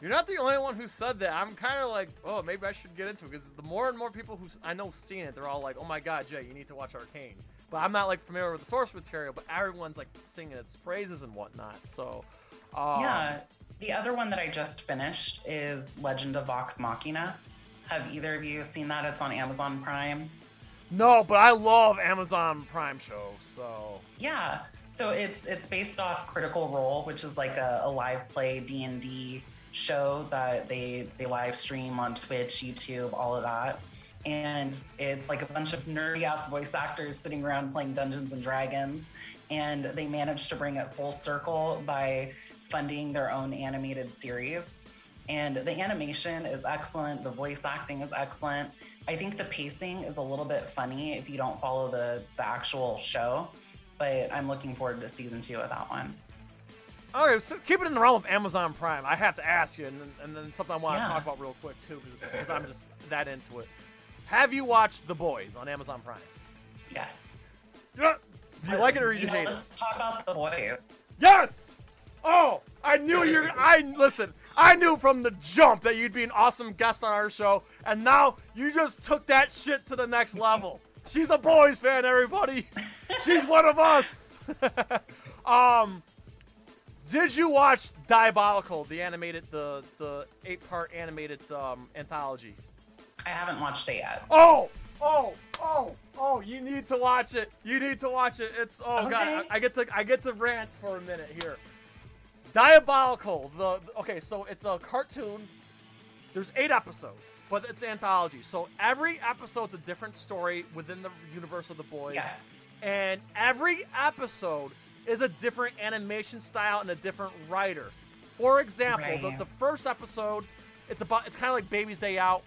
You're not the only one who said that. I'm kind of like, oh, maybe I should get into it. Because the more and more people who I know seen it, they're all like, oh my God, Jay, you need to watch Arcane. But I'm not, like, familiar with the source material, but everyone's, like, singing its praises and whatnot. So, yeah. The other one that I just finished is Legend of Vox Machina. Have either of you seen that? It's on Amazon Prime. No, but I love Amazon Prime shows, so. Yeah. So it's based off Critical Role, which is, like, a live play D&D show that they live stream on Twitch, YouTube, all of that. And it's like a bunch of nerdy ass voice actors sitting around playing Dungeons and Dragons, and they managed to bring it full circle by funding their own animated series. And the animation is excellent, the voice acting is excellent. I think the pacing is a little bit funny if you don't follow the actual show, but I'm looking forward to season 2 of that one. All right, so keep it in the realm of Amazon Prime. I have to ask you, and then something I want to talk about real quick, too, because I'm just that into it. Have you watched The Boys on Amazon Prime? Yes. Do you like it or do you hate it? Let's talk about The Boys. Yes! Oh, I knew you. Listen, I knew from the jump that you'd be an awesome guest on our show, and now you just took that shit to the next level. She's a Boys fan, everybody. She's one of us. Did you watch Diabolical, the 8-part animated anthology? I haven't watched it yet. Oh! You need to watch it. It's okay. God, I get to rant for a minute here. Diabolical, so it's a cartoon. There's 8 episodes, but it's anthology. So every episode's a different story within the universe of The Boys, yes. And every episode is a different animation style and a different writer. For example, the first episode, it's kind of like Baby's Day Out.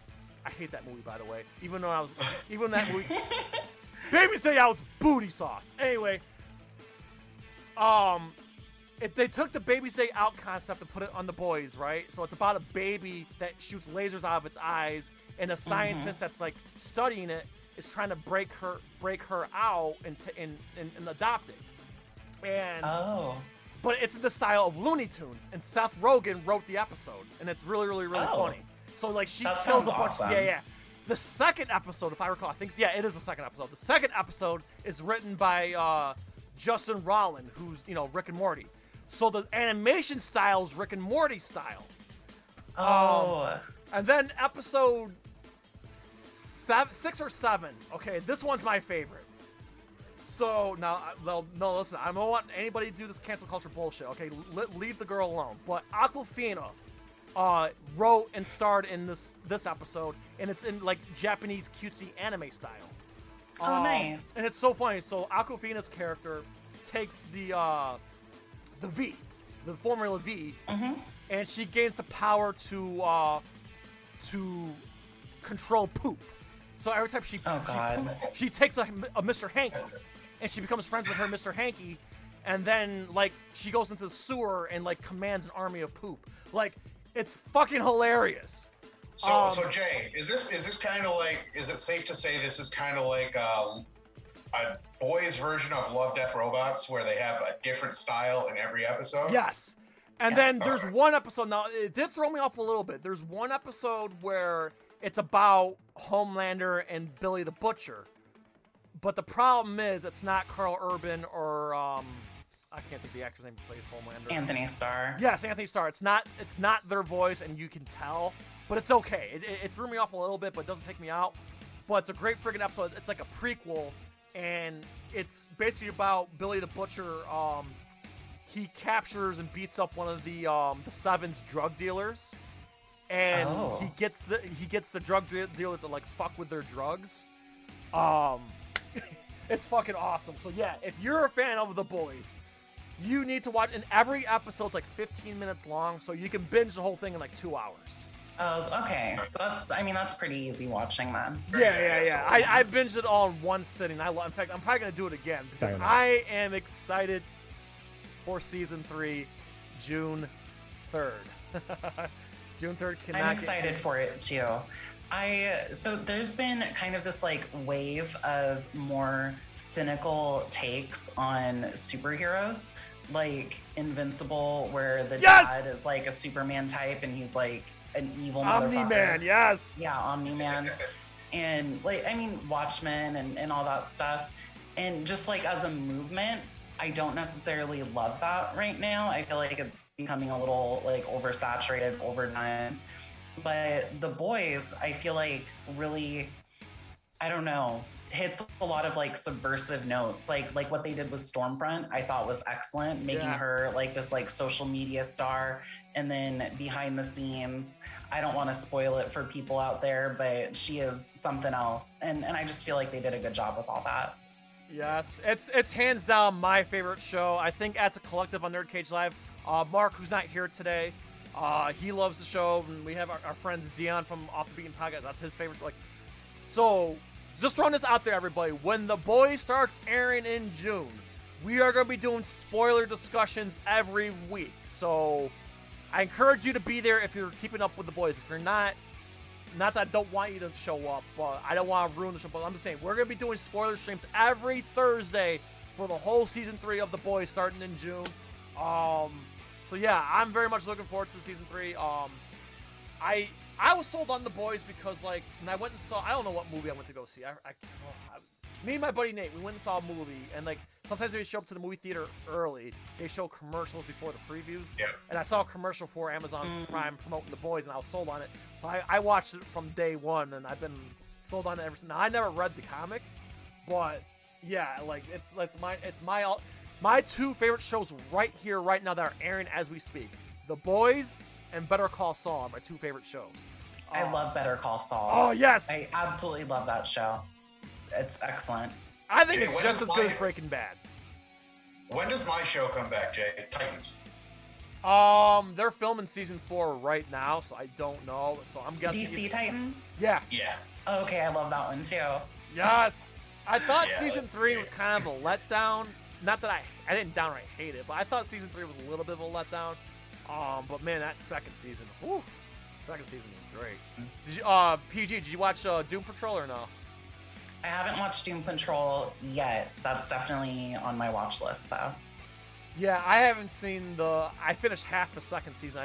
I hate that movie, by the way. Even that movie, Baby's Day Out's booty sauce. Anyway, they took the Baby's Day Out concept and put it on The Boys, right? So it's about a baby that shoots lasers out of its eyes, and a scientist that's like studying it is trying to break her out and adopt it. But it's in the style of Looney Tunes, and Seth Rogen wrote the episode, and it's really, really, really funny. So like she kills a bunch. Awesome. Yeah. The second episode, if I recall, it is the second episode. The second episode is written by Justin Roiland, who's Rick and Morty. So the animation style is Rick and Morty style. And then episode 6 or 7. Okay, this one's my favorite. So, listen, I don't want anybody to do this cancel culture bullshit, okay? Leave the girl alone. But Aquafina wrote and starred in this episode, and it's in, like, Japanese cutesy anime style. Oh, nice. And it's so funny. So, Aquafina's character takes the V, the Formula V, and she gains the power to control poop. So every time she takes a Mr. Hanky. And she becomes friends with her Mr. Hanky, and then, like, she goes into the sewer and, like, commands an army of poop. Like, it's fucking hilarious. So, Jay, is this kind of like, is it safe to say this is kind of like a Boys version of Love, Death, Robots, where they have a different style in every episode? Yes. And then there's one episode, now, it did throw me off a little bit. There's one episode where it's about Homelander and Billy the Butcher. But the problem is, it's not Carl Urban or I can't think of the actor's name who plays Homelander. Anthony Starr. Yes, Anthony Starr. It's not their voice, and you can tell. But it's okay. It threw me off a little bit, but it doesn't take me out. But it's a great friggin' episode. It's like a prequel, and it's basically about Billy the Butcher. He captures and beats up one of the Seven's drug dealers, and he gets the drug dealer to, like, fuck with their drugs. It's fucking awesome. So yeah, if you're a fan of The Boys, you need to watch. And every episode's like 15 minutes long, so you can binge the whole thing in like 2 hours. Oh, okay. So that's, I mean, that's pretty easy watching then. Yeah. I binged it all in one sitting. In fact, I'm probably going to do it again because I am excited for Season 3, June 3rd. June 3rd cannot I'm excited for it, too. So there's been kind of this, like, wave of more cynical takes on superheroes. Like, Invincible, where the dad is, like, a Superman type, and he's, like, an evil motherfucker. Omni-Man, yes! Yeah, Omni-Man. And, like, I mean, Watchmen and all that stuff. And just, like, as a movement, I don't necessarily love that right now. I feel like it's becoming a little, like, oversaturated, overdone. But The Boys, I feel like really, I don't know, hits a lot of, like, subversive notes. Like what they did with Stormfront, I thought was excellent, making her, like, this, like, social media star. And then behind the scenes, I don't want to spoil it for people out there, but she is something else. And I just feel like they did a good job with all that. Yes, it's hands down my favorite show. I think as a collective on Nerd Cage Live, Mark, who's not here today, he loves the show. And we have our friends Dion from Off the Beaten Podcast. That's his favorite. Like, so just throwing this out there, everybody. When The Boys starts airing in June, we are going to be doing spoiler discussions every week. So I encourage you to be there if you're keeping up with The Boys. If you're not, not that I don't want you to show up, but I don't want to ruin the show. But I'm just saying, we're going to be doing spoiler streams every Thursday for the whole Season 3 of The Boys starting in June. So, yeah, I'm very much looking forward to the Season 3. I was sold on The Boys because, like, when I went and saw, I don't know what movie I went to go see. Me and my buddy Nate, we went and saw a movie, and, like, sometimes they show up to the movie theater early. They show commercials before the previews. Yeah. And I saw a commercial for Amazon Prime promoting The Boys, and I was sold on it. So I watched it from day one, and I've been sold on it ever since. Now, I never read the comic, but, yeah, like, it's my two favorite shows right here, right now, that are airing as we speak. The Boys and Better Call Saul are my two favorite shows. I love Better Call Saul. Oh, yes! I absolutely love that show. It's excellent. I think it's just as good as Breaking Bad. When does my show come back, Jay? Titans. They're filming Season 4 right now, so I don't know. So I'm guessing DC Titans? Yeah. Yeah. Okay, I love that one, too. Yes! I thought Season 3 was kind of a letdown. Not that I didn't downright hate it, but I thought Season 3 was a little bit of a letdown. But man, that second season, was great. Did you, PG, did you watch Doom Patrol or no? I haven't watched Doom Patrol yet. That's definitely on my watch list, though. Yeah, I haven't seen I finished half the second season.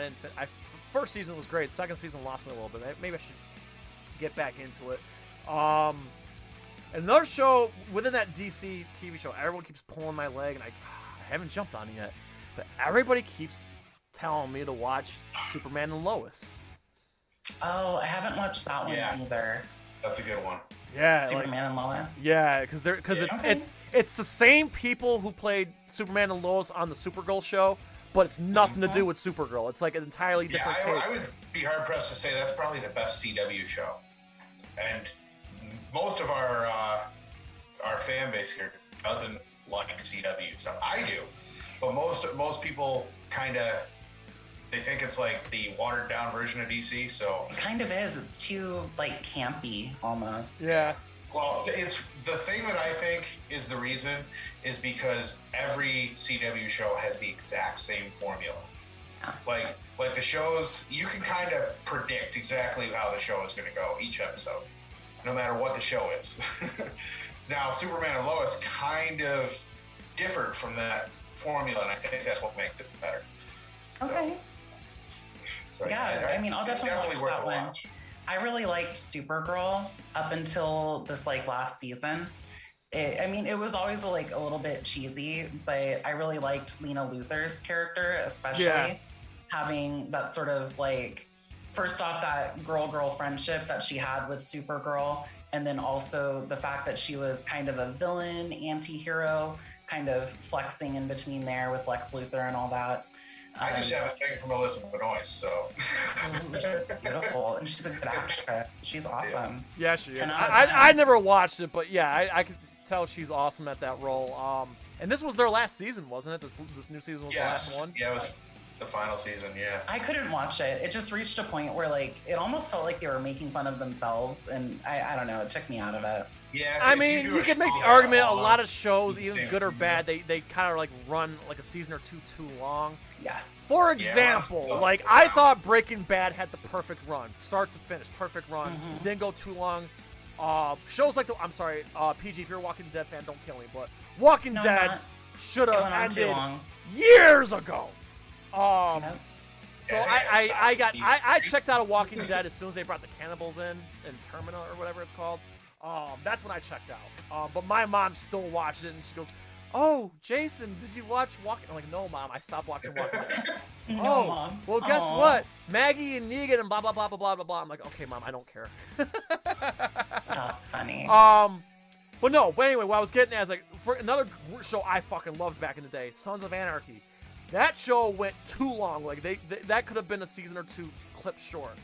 First season was great. Second season lost me a little bit. Maybe I should get back into it. Another show within that DC TV show, everyone keeps pulling my leg, and I haven't jumped on it yet. But everybody keeps telling me to watch Superman and Lois. Oh, I haven't watched that one either. That's a good one. Yeah, Superman and Lois. Yeah, it's the same people who played Superman and Lois on the Supergirl show, but it's nothing to do with Supergirl. It's like an entirely different take. I would be hard pressed to say that's probably the best CW show, and most of our fan base here doesn't like CW stuff. I do, but most people kind of, they think it's like the watered down version of DC. So it kind of is. It's too, like, campy almost. Yeah. Well, it's the thing that I think is the reason is because every CW show has the exact same formula. Yeah. Like the shows, you can kind of predict exactly how the show is going to go each episode, no matter what the show is. Now, Superman and Lois kind of differed from that formula, and I think that's what makes it better. Okay. So, yeah, I mean, I'll definitely watch that one. I really liked Supergirl up until this, like, last season. It was always, like, a little bit cheesy, but I really liked Lena Luthor's character, especially having that sort of, like, first off, that girl-girl friendship that she had with Supergirl, and then also the fact that she was kind of a villain, anti-hero, kind of flexing in between there with Lex Luthor and all that. I just have a thing from Elizabeth Benoist, so. She's beautiful, and she's a good actress. She's awesome. Yeah, she is. I never watched it, but yeah, I could tell she's awesome at that role. And this was their last season, wasn't it? This new season was the last one? Yeah, it was The final season, yeah. I couldn't watch it. It just reached a point where, like, it almost felt like they were making fun of themselves, and I don't know, it took me out of it. Yeah, I mean, you could make the argument a lot of shows, even good or bad, they kind of, like, run, like, a season or two too long. Yes. For example, like, I thought Breaking Bad had the perfect run. Start to finish, perfect run. Mm-hmm. Didn't go too long. Shows like the... I'm sorry, PG, if you're a Walking Dead fan, don't kill me, but Walking Dead should have ended years ago. So I checked out of Walking Dead as soon as they brought the cannibals in Terminal or whatever it's called. That's when I checked out. But my mom still watches it, and she goes, "Oh, Jason, did you watch Walking?" I'm like, "No, Mom, I stopped watching Walking Dead." No, oh, Mom. Well, guess what? Maggie and Negan and blah blah blah blah blah blah blah. I'm like, "Okay, Mom, I don't care." That's funny. But no. But anyway, what I was getting at is like for another show I fucking loved back in the day, Sons of Anarchy. That show went too long. Like they that could have been a season or two clip short.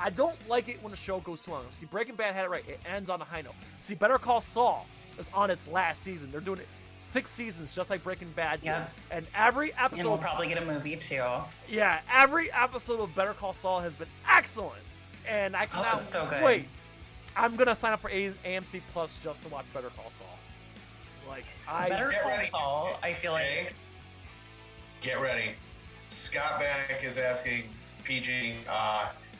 I don't like it when a show goes too long. See, Breaking Bad had it right. It ends on a high note. See, Better Call Saul is on its last season. They're doing it 6 seasons, just like Breaking Bad did. Yeah. And every episode... And we'll probably get a movie, too. Yeah, every episode of Better Call Saul has been excellent. And I cannot wait. I'm going to sign up for AMC Plus just to watch Better Call Saul. Like, Better Call Saul, I feel like... Get ready. Scott Bannock is asking PG,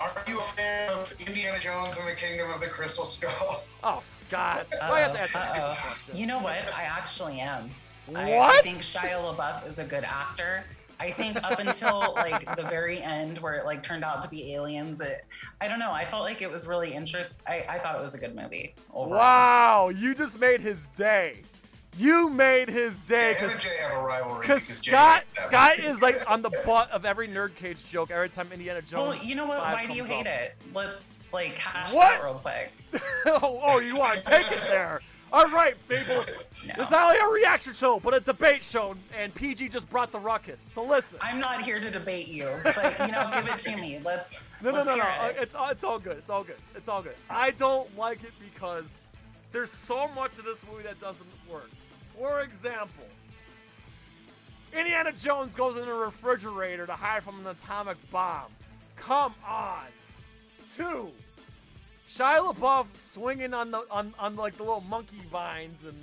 are you a fan of Indiana Jones and the Kingdom of the Crystal Skull? Oh, Scott. I have to answer stupid question. You know what? I actually am. What? I think Shia LaBeouf is a good actor. I think up until, like, the very end where it, like, turned out to be aliens, I don't know. I felt like it was really interesting. I thought it was a good movie overall. Wow. You just made his day. You made his day because Scott is like on the butt of every nerd cage joke every time Indiana Jones. Well, you know what? Why do you hate it? Let's like hash that real quick. Oh, you want to take it there? All right, people. No. It's not only a reaction show, but a debate show, and PG just brought the ruckus. So listen. I'm not here to debate you, but you know, give it to me. Let's hear it. It's all good. I don't like it because there's so much of this movie that doesn't work. For example, Indiana Jones goes in a refrigerator to hide from an atomic bomb. Come on. 2, Shia LaBeouf swinging on like the little monkey vines and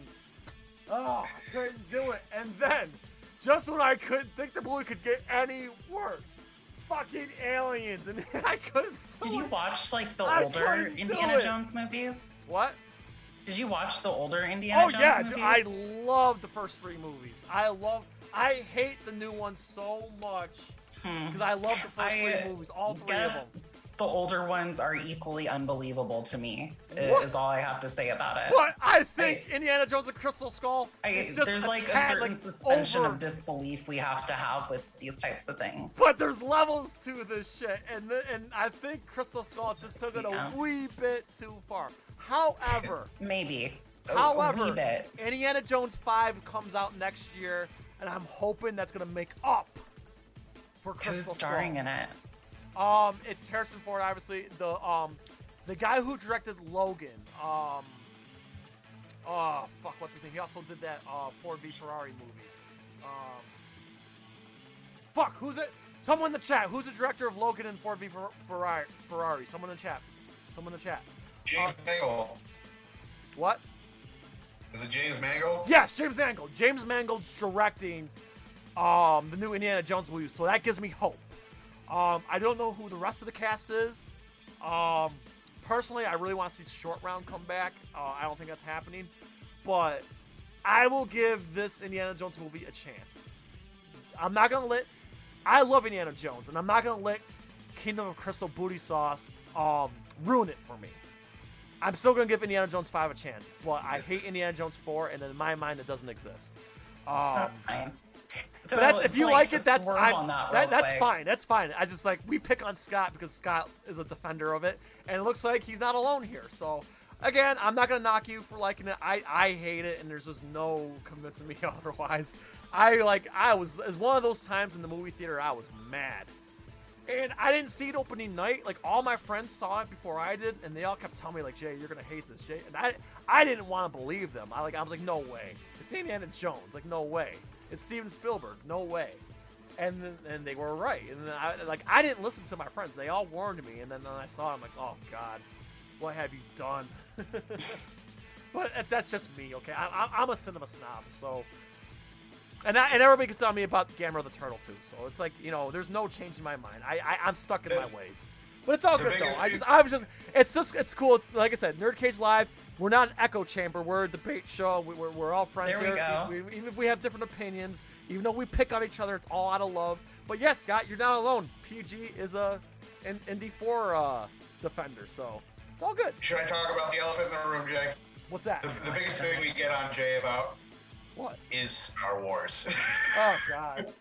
I couldn't do it. And then, just when I couldn't think the movie could get any worse, fucking aliens, and I couldn't. Did you watch like the older Indiana Jones movies? What? Did you watch the older Indiana Jones movies? Oh, yeah. Dude, I love the first 3 movies. I hate the new one so much because I love the first 3 movies, all 3 of them. The older ones are equally unbelievable to me, is all I have to say about it. But I think Indiana Jones and Crystal Skull is just a certain suspension of disbelief we have to have with these types of things. But there's levels to this shit, and I think Crystal Skull just took it a wee bit too far. However, Indiana Jones 5 comes out next year, and I'm hoping that's going to make up for Crystal Skull. Who's starring in it? It's Harrison Ford, obviously. The guy who directed Logan. What's his name? He also did that Ford v Ferrari movie. Who's it? Someone in the chat. Who's the director of Logan and Ford v Ferrari? Someone in the chat. James Mangold. What? Is it James Mangold? Yes, James Mangold. James Mangold's directing the new Indiana Jones movie, so that gives me hope. I don't know who the rest of the cast is. Personally, I really want to see Short Round come back. I don't think that's happening. But I will give this Indiana Jones movie a chance. I'm not going to let... I love Indiana Jones, and I'm not going to let Kingdom of Crystal Booty Sauce ruin it for me. I'm still going to give Indiana Jones 5 a chance, but I hate Indiana Jones 4, and in my mind, it doesn't exist. That's fine. So that's, if you like it, that's fine. That's fine. I just we pick on Scott because Scott is a defender of it, and it looks like he's not alone here. So, again, I'm not going to knock you for liking it. I hate it, and there's just no convincing me otherwise. It was one of those times in the movie theater I was mad. And I didn't see it opening night. All my friends saw it before I did, and they all kept telling me, Jay, you're going to hate this, Jay. And I didn't want to believe them. I was no way. It's Indiana Jones. No way. It's Steven Spielberg. No way. And they were right. And then I didn't listen to my friends. They all warned me. And then I saw it. I'm like, oh, God, what have you done? But that's just me, okay? I'm a cinema snob, so... And everybody can tell me about Gamera the Turtle, too. So it's like, you know, there's no change in my mind. I'm stuck in my ways. But it's all good, though. It's cool. It's like I said, Nerd Cage Live. We're not an echo chamber. We're a debate show. We're all friends here. We, even if we have different opinions, even though we pick on each other, it's all out of love. But yes, Scott, you're not alone. PG is a Indy 4 defender, so it's all good. Should I talk about the elephant in the room, Jay? What's that? The biggest thing we get on Jay about. What? Is Star Wars. Oh, God.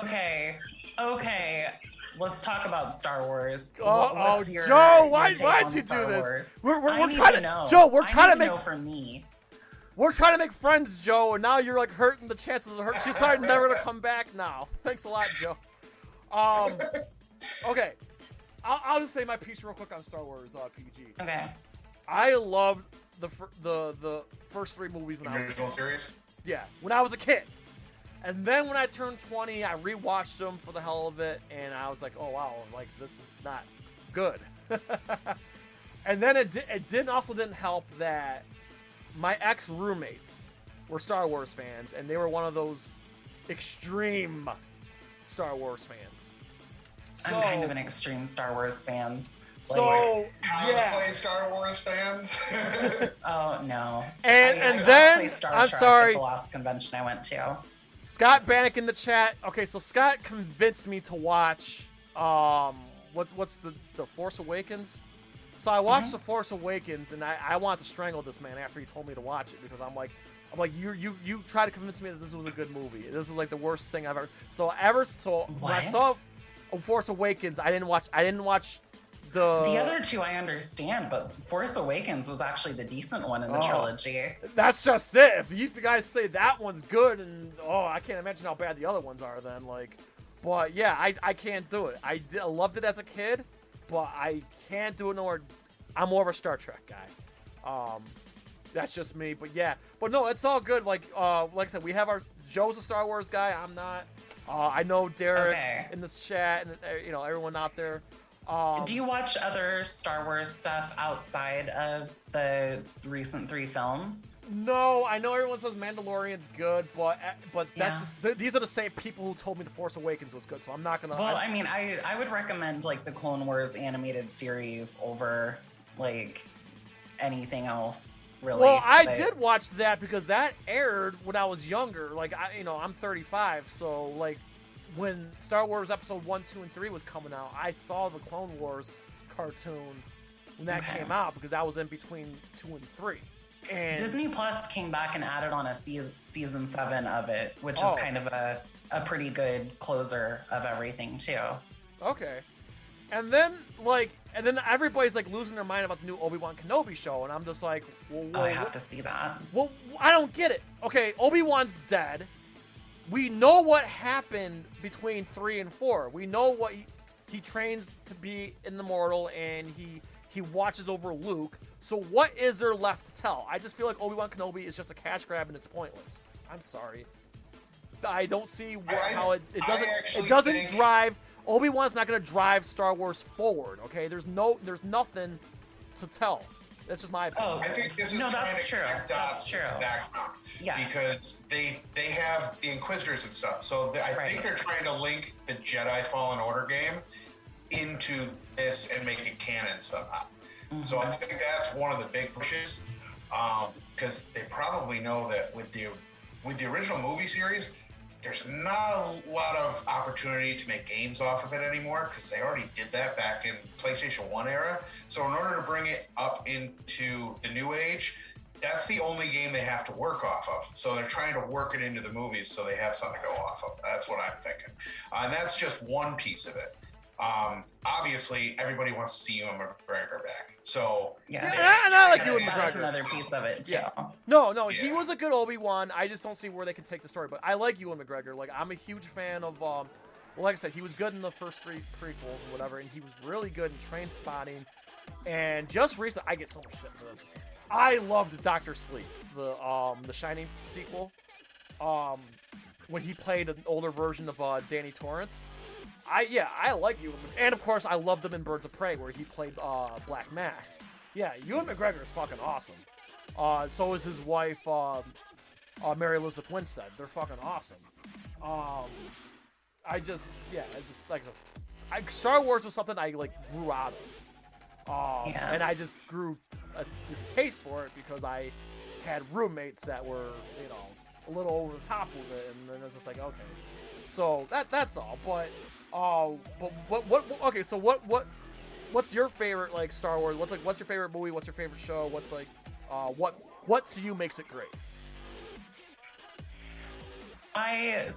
Okay. Let's talk about Star Wars. Joe, why'd you do this? We're trying to make friends, Joe, and now you're like hurting the chances of her. She's probably never gonna come back now. Thanks a lot, Joe. Okay. I'll just say my piece real quick on Star Wars PG. Okay. I loved the first three movies when I was a kid. Series? Yeah, when I was a kid. And then when I turned 20, I rewatched them for the hell of it, and I was like, "Oh wow, like this is not good." And then it didn't help that my ex roommates were Star Wars fans, and they were one of those extreme Star Wars fans. I'm kind of an extreme Star Wars fan. Play Star Wars fans. Oh no! I'm sorry. At the last convention I went to. Scott Bannock in the chat. Okay, so Scott convinced me to watch what's the Force Awakens. So I watched The Force Awakens, and I wanted to strangle this man after he told me to watch it because I'm like you tried to convince me that this was a good movie. This was like the worst thing I've ever. When I saw Force Awakens, I didn't watch the other two. I understand, but Force Awakens was actually the decent one in the trilogy. That's just it. If you guys say that one's good, and I can't imagine how bad the other ones are then. But yeah, I can't do it. I loved it as a kid, but I can't do it no more. I'm more of a Star Trek guy. That's just me. But yeah, but no, it's all good. Like I said, we have Joe's a Star Wars guy. I'm not. I know Derek in this chat, and everyone out there. Do you watch other Star Wars stuff outside of the recent three films? No, I know everyone says Mandalorian's good, but these are the same people who told me The Force Awakens was good, so I'm not gonna. Well, I would recommend the Clone Wars animated series over anything else, really. Well, I did watch that because that aired when I was younger. I'm 35, so when Star Wars Episode 1, 2, and 3 was coming out, I saw the Clone Wars cartoon when that came out because I was in between 2 and 3. And Disney Plus came back and added on a Season 7 of it, which is kind of a pretty good closer of everything, too. Okay. And then, everybody's, losing their mind about the new Obi-Wan Kenobi show, and I'm just like... I have to see that. Well, I don't get it. Okay, Obi-Wan's dead. We know what happened between 3 and 4. We know what he trains to be an immortal, and he watches over Luke. So what is there left to tell? I just feel like Obi-Wan Kenobi is just a cash grab and it's pointless. I'm sorry. I don't see how it doesn't drive. Obi-Wan's not going to drive Star Wars forward. Okay, there's nothing to tell. That's just my opinion. I think this is that's true. That's true. Yeah. Because they have the Inquisitors and stuff, so I think they're trying to link the Jedi Fallen Order game into this and make it canon somehow. Mm-hmm. So I think that's one of the big pushes, because they probably know that with the original movie series, there's not a lot of opportunity to make games off of it anymore because they already did that back in PlayStation 1 era. So in order to bring it up into the new age, that's the only game they have to work off of. So they're trying to work it into the movies so they have something to go off of. That's what I'm thinking. And that's just one piece of it. Obviously, everybody wants to see Ewan McGregor back. So and I like Ewan McGregor. That's another piece of it. Too. Yeah. No, he was a good Obi-Wan. I just don't see where they can take the story. But I like Ewan McGregor. I'm a huge fan of. Like I said, he was good in the first three prequels and whatever, and he was really good in Train Spotting. And just recently, I get so much shit for this. I loved Dr. Sleep, the Shining sequel. when he played an older version of Danny Torrance. I like Ewan McGregor. And, of course, I loved him in Birds of Prey, where he played Black Mask. Yeah, Ewan McGregor is fucking awesome. So is his wife, Mary Elizabeth Winstead. They're fucking awesome. Star Wars was something I, grew out of. And I just grew a distaste for it because I had roommates that were, a little over the top with it, and then it's just like, okay. So that's all. What's your favorite Star Wars? What's your favorite movie? What's your favorite show? What's what to you makes it great? I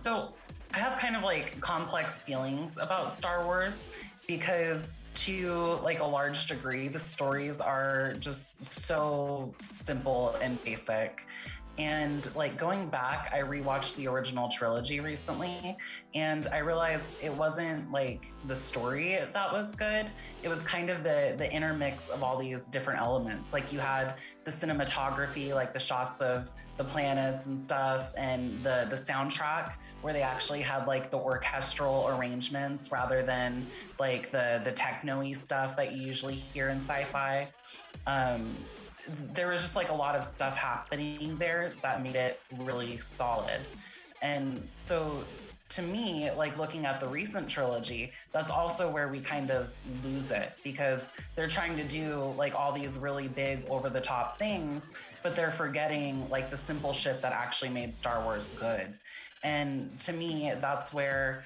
have kind of complex feelings about Star Wars because to a large degree the stories are just so simple and basic. And going back, I rewatched the original trilogy recently, and I realized it wasn't the story that was good. It was kind of the intermix of all these different elements. You had the cinematography, the shots of the planets and stuff, and the soundtrack where they actually had the orchestral arrangements rather than the techno-y stuff that you usually hear in sci-fi. There was just a lot of stuff happening there that made it really solid. And so to me, looking at the recent trilogy, that's also where we kind of lose it because they're trying to do all these really big over the top things, but they're forgetting the simple shit that actually made Star Wars good. And to me, that's where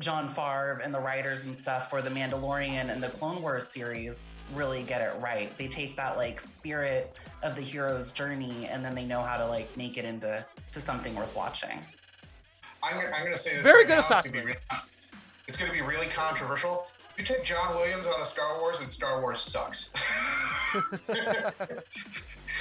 Jon Favre and the writers and stuff for The Mandalorian and the Clone Wars series really get it right. They take that spirit of the hero's journey, and then they know how to make it into something worth watching. I'm going to say this. Very good assessment. It's going to be really controversial. You take John Williams on a Star Wars, and Star Wars sucks.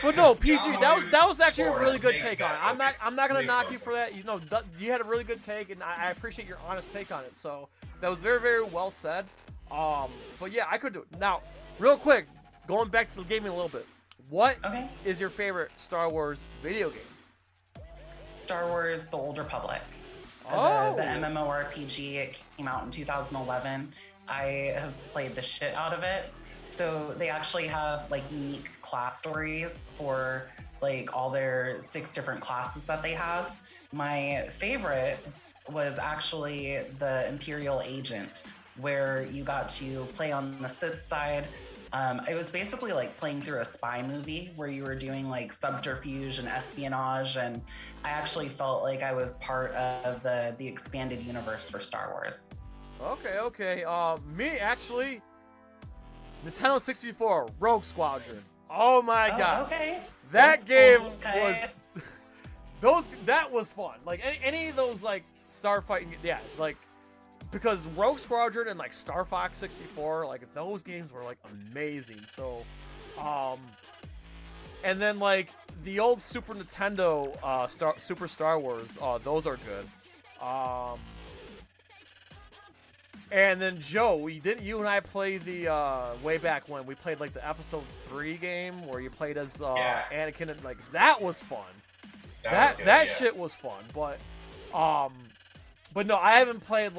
Well, no, PG. That was actually a really good take on it. I'm not going to knock you for that. You had a really good take, and I appreciate your honest take on it. So that was very, very well said. But yeah, I could do it now. Real quick, going back to the gaming a little bit. What is your favorite Star Wars video game? Star Wars: The Old Republic. The MMORPG. It came out in 2011. I have played the shit out of it. So they actually have unique class stories for all their 6 different classes that they have. My favorite was actually the Imperial Agent, where you got to play on the Sith side. It was basically playing through a spy movie where you were doing subterfuge and espionage, and I actually felt like I was part of the expanded universe for Star Wars. Okay. Me actually, Nintendo 64, Rogue Squadron. Oh my god! Okay. That game was that was fun. Any of those starfighting, because Rogue Squadron and Star Fox 64, those games were amazing. So, and then the old Super Nintendo, Super Star Wars, those are good. And then Joe, you and I played the way back when we played the episode 3 game where you played as Anakin, and that was fun. That shit was fun, but no, I haven't played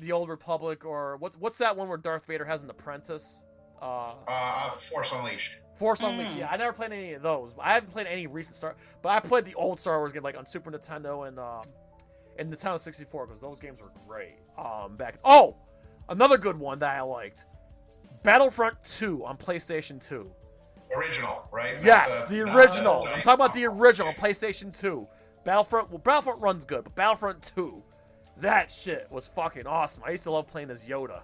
The Old Republic or what's that one where Darth Vader has an apprentice? Force Unleashed. Force Unleashed. Yeah, I never played any of those. I haven't played any recent Star. But I played the old Star Wars game on Super Nintendo and Nintendo 64 because those games were great. Another good one that I liked, Battlefront 2 on PlayStation 2. Original, right? Yes, the original. I'm talking about the original PlayStation 2. Battlefront runs good, but Battlefront 2. That shit was fucking awesome. I used to love playing as Yoda.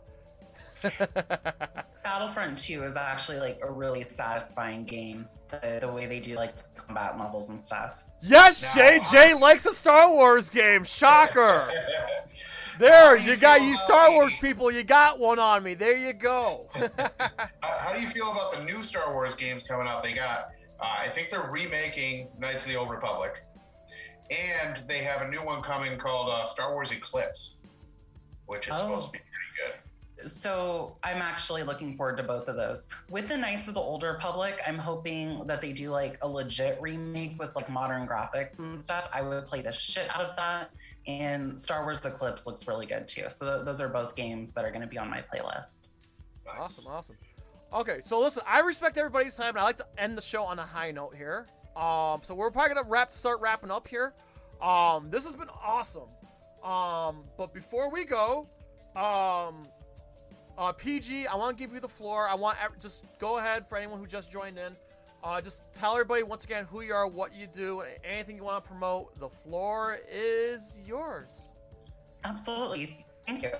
Battlefront 2 is actually a really satisfying game. The way they do combat levels and stuff. Yes, Jay likes a Star Wars game. Shocker. There, you got you Star Wars people. You got one on me. There you go. How do you feel about the new Star Wars games coming out? They got, I think they're remaking Knights of the Old Republic. And they have a new one coming called Star Wars Eclipse, which is supposed to be pretty good. So I'm actually looking forward to both of those. With the Knights of the Old Republic, I'm hoping that they do like a legit remake with like modern graphics and stuff. I would play the shit out of that. And Star Wars Eclipse looks really good too. So those are both games that are going to be on my playlist. Awesome, awesome. Okay, so listen, I respect everybody's time, and I like to end the show on a high note here. So we're probably going to start wrapping up here. This has been awesome. But before we go, PG, I want to give you the floor. I want just go ahead for anyone who just joined in. Just tell everybody once again who you are, what you do, anything you want to promote. The floor is yours. Absolutely. Thank you.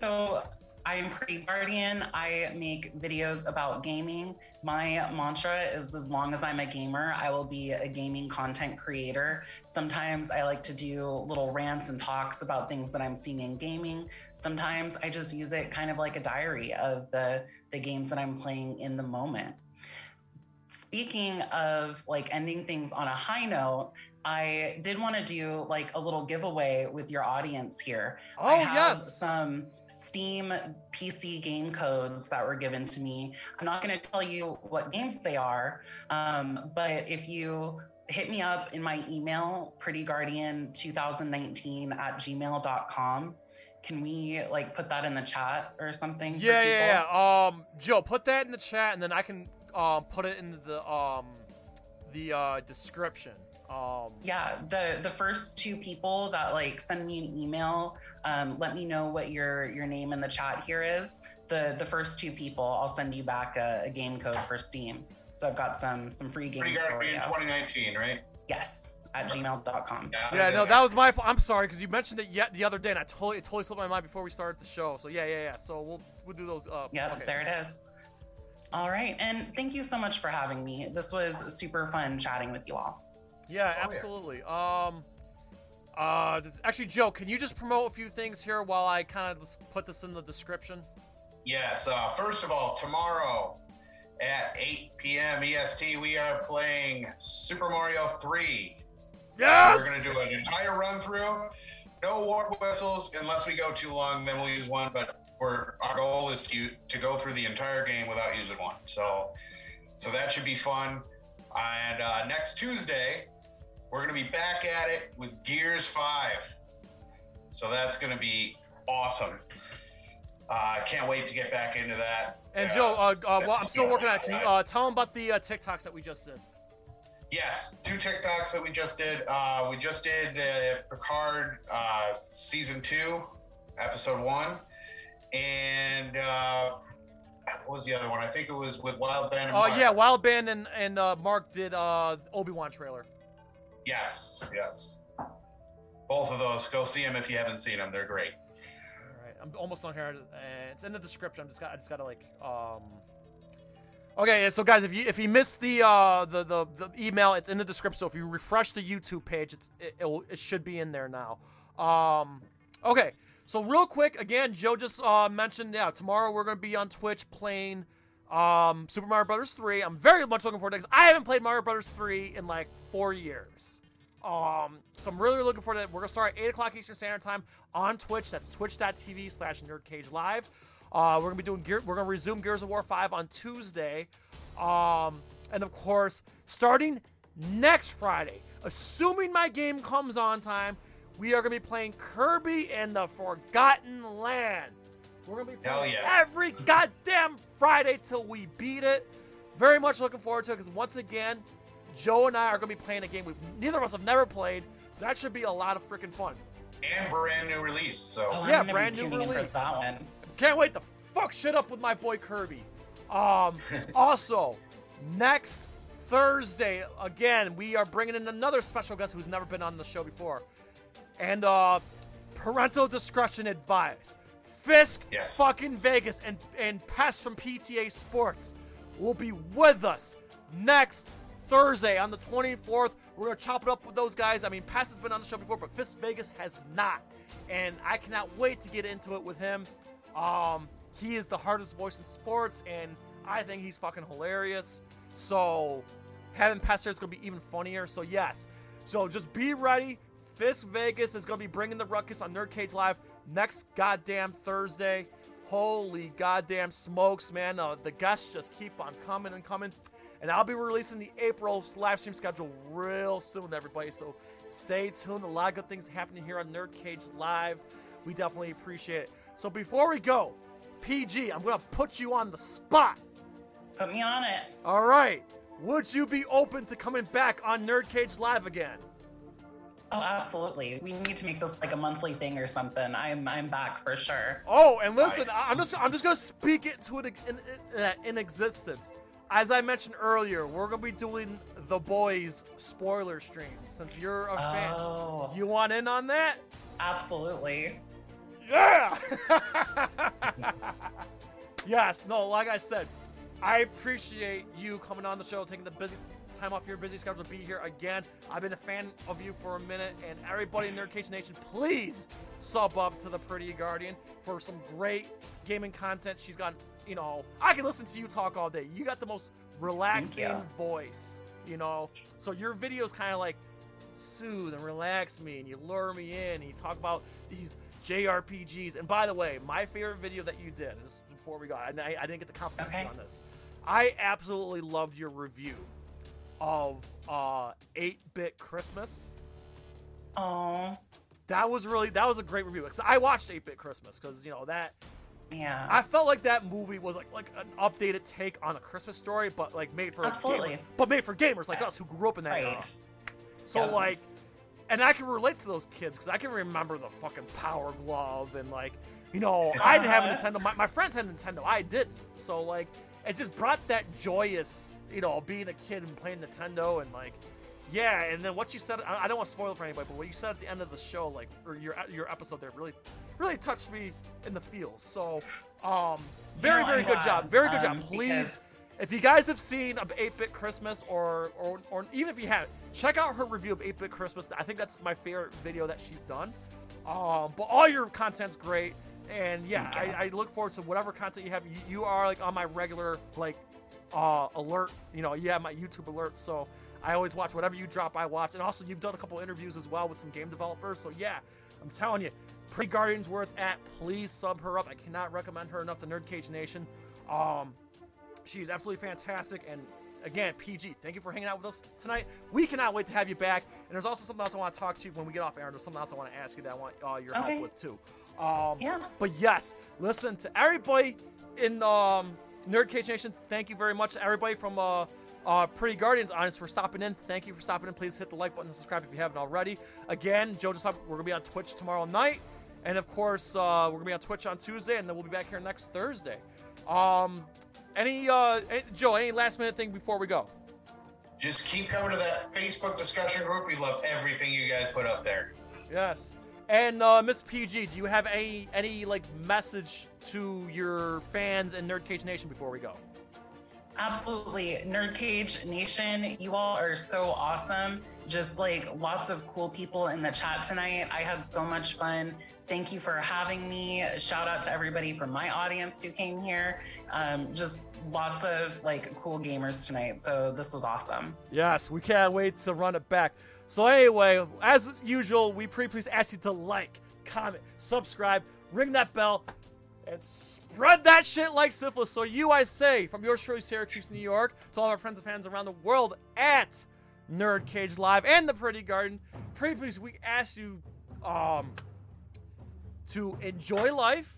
So I am Pretty Guardian. I make videos about gaming. My mantra is, as long as I'm a gamer, I will be a gaming content creator. Sometimes I like to do little rants and talks about things that I'm seeing in gaming. Sometimes I just use it kind of like a diary of the games that I'm playing in the moment. Speaking of like ending things on a high note, I did want to do like a little giveaway with your audience here. Oh, I have some Steam PC game codes that were given to me. I'm not going to tell you what games they are, but if you hit me up in my email, prettyguardian2019@gmail.com, can we like put that in the chat or something? Yeah. Joe, put that in the chat, and then I can put it in the description. The first two people that like send me an email, let me know what your name in the chat here is. The first two people, I'll send you back a game code for Steam. So I've got some free games. Free Guardian for you. 2019, right? Yes, at gmail.com. Yeah, that was my fault. I'm sorry, because you mentioned it the other day, and it totally slipped my mind before we started the show. So yeah. So we'll do those. There it is. All right, and thank you so much for having me. This was super fun chatting with you all. Yeah, absolutely. Actually, Joe, can you just promote a few things here while I kind of put this in the description? Yes. First of all, tomorrow at 8 p.m. EST, we are playing Super Mario 3. Yes! We're going to do an entire run-through. No war whistles unless we go too long, then we'll use one, but our goal is to go through the entire game without using one. So that should be fun. And next Tuesday, we're going to be back at it with Gears 5. So that's going to be awesome. I can't wait to get back into that. And Joe, I'm still working on it. Can you tell them about the TikToks that we just did? Yes, 2 TikToks that we just did. We just did Picard Season 2, Episode 1. And what was the other one? I think it was with Wild Ben and Mark. Oh, yeah, Wild Ben and Mark did Obi-Wan trailer. Yes. Both of those. Go see them if you haven't seen them. They're great. All right. I'm almost done here. It's in the description. I just got to like... Okay, so guys, if you missed the email, it's in the description. So if you refresh the YouTube page, it should be in there now. Okay, so real quick, again, Joe just mentioned, tomorrow we're going to be on Twitch playing Super Mario Bros. 3. I'm very much looking forward to it, 'cause I haven't played Mario Bros. 3 in like 4 years. So I'm really looking forward to it. We're going to start at 8 o'clock Eastern Standard Time on Twitch. That's twitch.tv/nerdcagelive. We're gonna be doing. We're gonna resume Gears of War 5 on Tuesday, and of course, starting next Friday, assuming my game comes on time, we are gonna be playing Kirby in the Forgotten Land. We're gonna be playing every goddamn Friday till we beat it. Very much looking forward to it, because once again, Joe and I are gonna be playing a game neither of us have never played, so that should be a lot of freaking fun. And brand new release. So brand new release. Can't wait to fuck shit up with my boy Kirby. Also, next Thursday, again, we are bringing in another special guest who's never been on the show before. And parental discretion advised. Fisk, fucking Vegas, and Pest from PTA Sports will be with us next Thursday on the 24th. We're going to chop it up with those guys. I mean, Pest has been on the show before, but Fisk Vegas has not. And I cannot wait to get into it with him. He is the hardest voice in sports, and I think he's fucking hilarious. So having Pester is going to be even funnier. So yes, so just be ready. Fisk Vegas is going to be bringing the ruckus on Nerd Cage Live next goddamn Thursday. Holy goddamn smokes, man. The gusts just keep on coming and coming. And I'll be releasing the April live stream schedule real soon, everybody. So stay tuned. A lot of good things happening here on Nerd Cage Live. We definitely appreciate it. So before we go, PG, I'm going to put you on the spot. Put me on it. All right. Would you be open to coming back on Nerd Cage Live again? Oh, absolutely. We need to make this like a monthly thing or something. I'm back for sure. Oh, and listen, I'm just going to speak it to it in existence. As I mentioned earlier, we're going to be doing The Boys spoiler streams. Since you're a fan, you want in on that? Absolutely. Yeah! Yes, no, like I said, I appreciate you coming on the show, taking the busy time off your busy schedule to be here again. I've been a fan of you for a minute, and everybody in Nerd Cage Nation, please sub up to the Pretty Guardian for some great gaming content. She's got, you know, I can listen to you talk all day. You got the most relaxing voice, you know. So your videos kind of like soothe and relax me, and you lure me in, and you talk about these JRPGs. And by the way, my favorite video that you did is before we got, and I didn't get the compliment on this. I absolutely loved your review of 8-Bit Christmas. Oh, that was a great review. Cause I watched 8-Bit Christmas because, you know, that. Yeah. I felt like that movie was like an updated take on A Christmas Story, but like made for gamers like us who grew up in that era. So like, and I can relate to those kids because I can remember the fucking Power Glove and like, you know, I didn't have a Nintendo. My friends had a Nintendo. I didn't. So like, it just brought that joyous, you know, being a kid and playing Nintendo and like, yeah. And then what you said, I don't want to spoil it for anybody, but what you said at the end of the show, like, or your episode there really touched me in the feels. So, very, very good job. Please, because if you guys have seen 8-Bit Christmas or even if you haven't, check out her review of 8-Bit Christmas. I think that's my favorite video that she's done. But all your content's great. And yeah, I look forward to whatever content you have. You are like on my regular, like, alert, you know, you have my YouTube alert. So I always watch whatever you drop, I watch. And also you've done a couple interviews as well with some game developers. So yeah, I'm telling you, Pretty Guardian's where it's at. Please sub her up. I cannot recommend her enough to Nerd Cage Nation. She's absolutely fantastic. And again, PG, thank you for hanging out with us tonight. We cannot wait to have you back. And there's also something else I want to talk to you when we get off air. There's something else I want to ask you that I want your help with too. But yes, listen to everybody in Nerd Cage Nation. Thank you very much, everybody from Pretty Guardians Honest for stopping in. Thank you for stopping in. Please hit the like button and subscribe if you haven't already. Again, Joe just we're gonna be on Twitch tomorrow night, and of course we're gonna be on Twitch on Tuesday, and then we'll be back here next Thursday. Joe, any last minute thing before we go? Just keep coming to that Facebook discussion group. We love everything you guys put up there. Yes. And Miss PG, do you have any like message to your fans and Nerd Cage Nation before we go? Absolutely. Nerd Cage Nation, you all are so awesome. Just like lots of cool people in the chat tonight. I had so much fun. Thank you for having me. Shout out to everybody from my audience who came here. Just lots of like cool gamers tonight. So this was awesome. Yes, we can't wait to run it back. So anyway, as usual, we please ask you to like, comment, subscribe, ring that bell, and spread that shit like syphilis. So you, I say, from yours truly, Syracuse, New York, to all of our friends and fans around the world at Nerd Cage Live and the Pretty Garden, please, we ask you to enjoy life,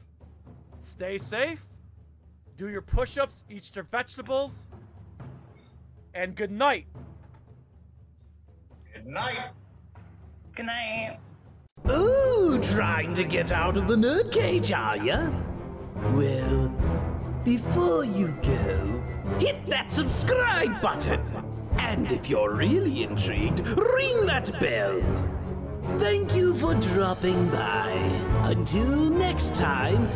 stay safe, do your push-ups, eat your vegetables, and good night. Good night. Good night. Ooh, trying to get out of the nerd cage, are ya? Well, before you go, hit that subscribe button. And if you're really intrigued, ring that bell. Thank you for dropping by. Until next time,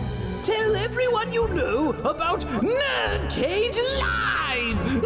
tell everyone you know about Nerd Cage Live!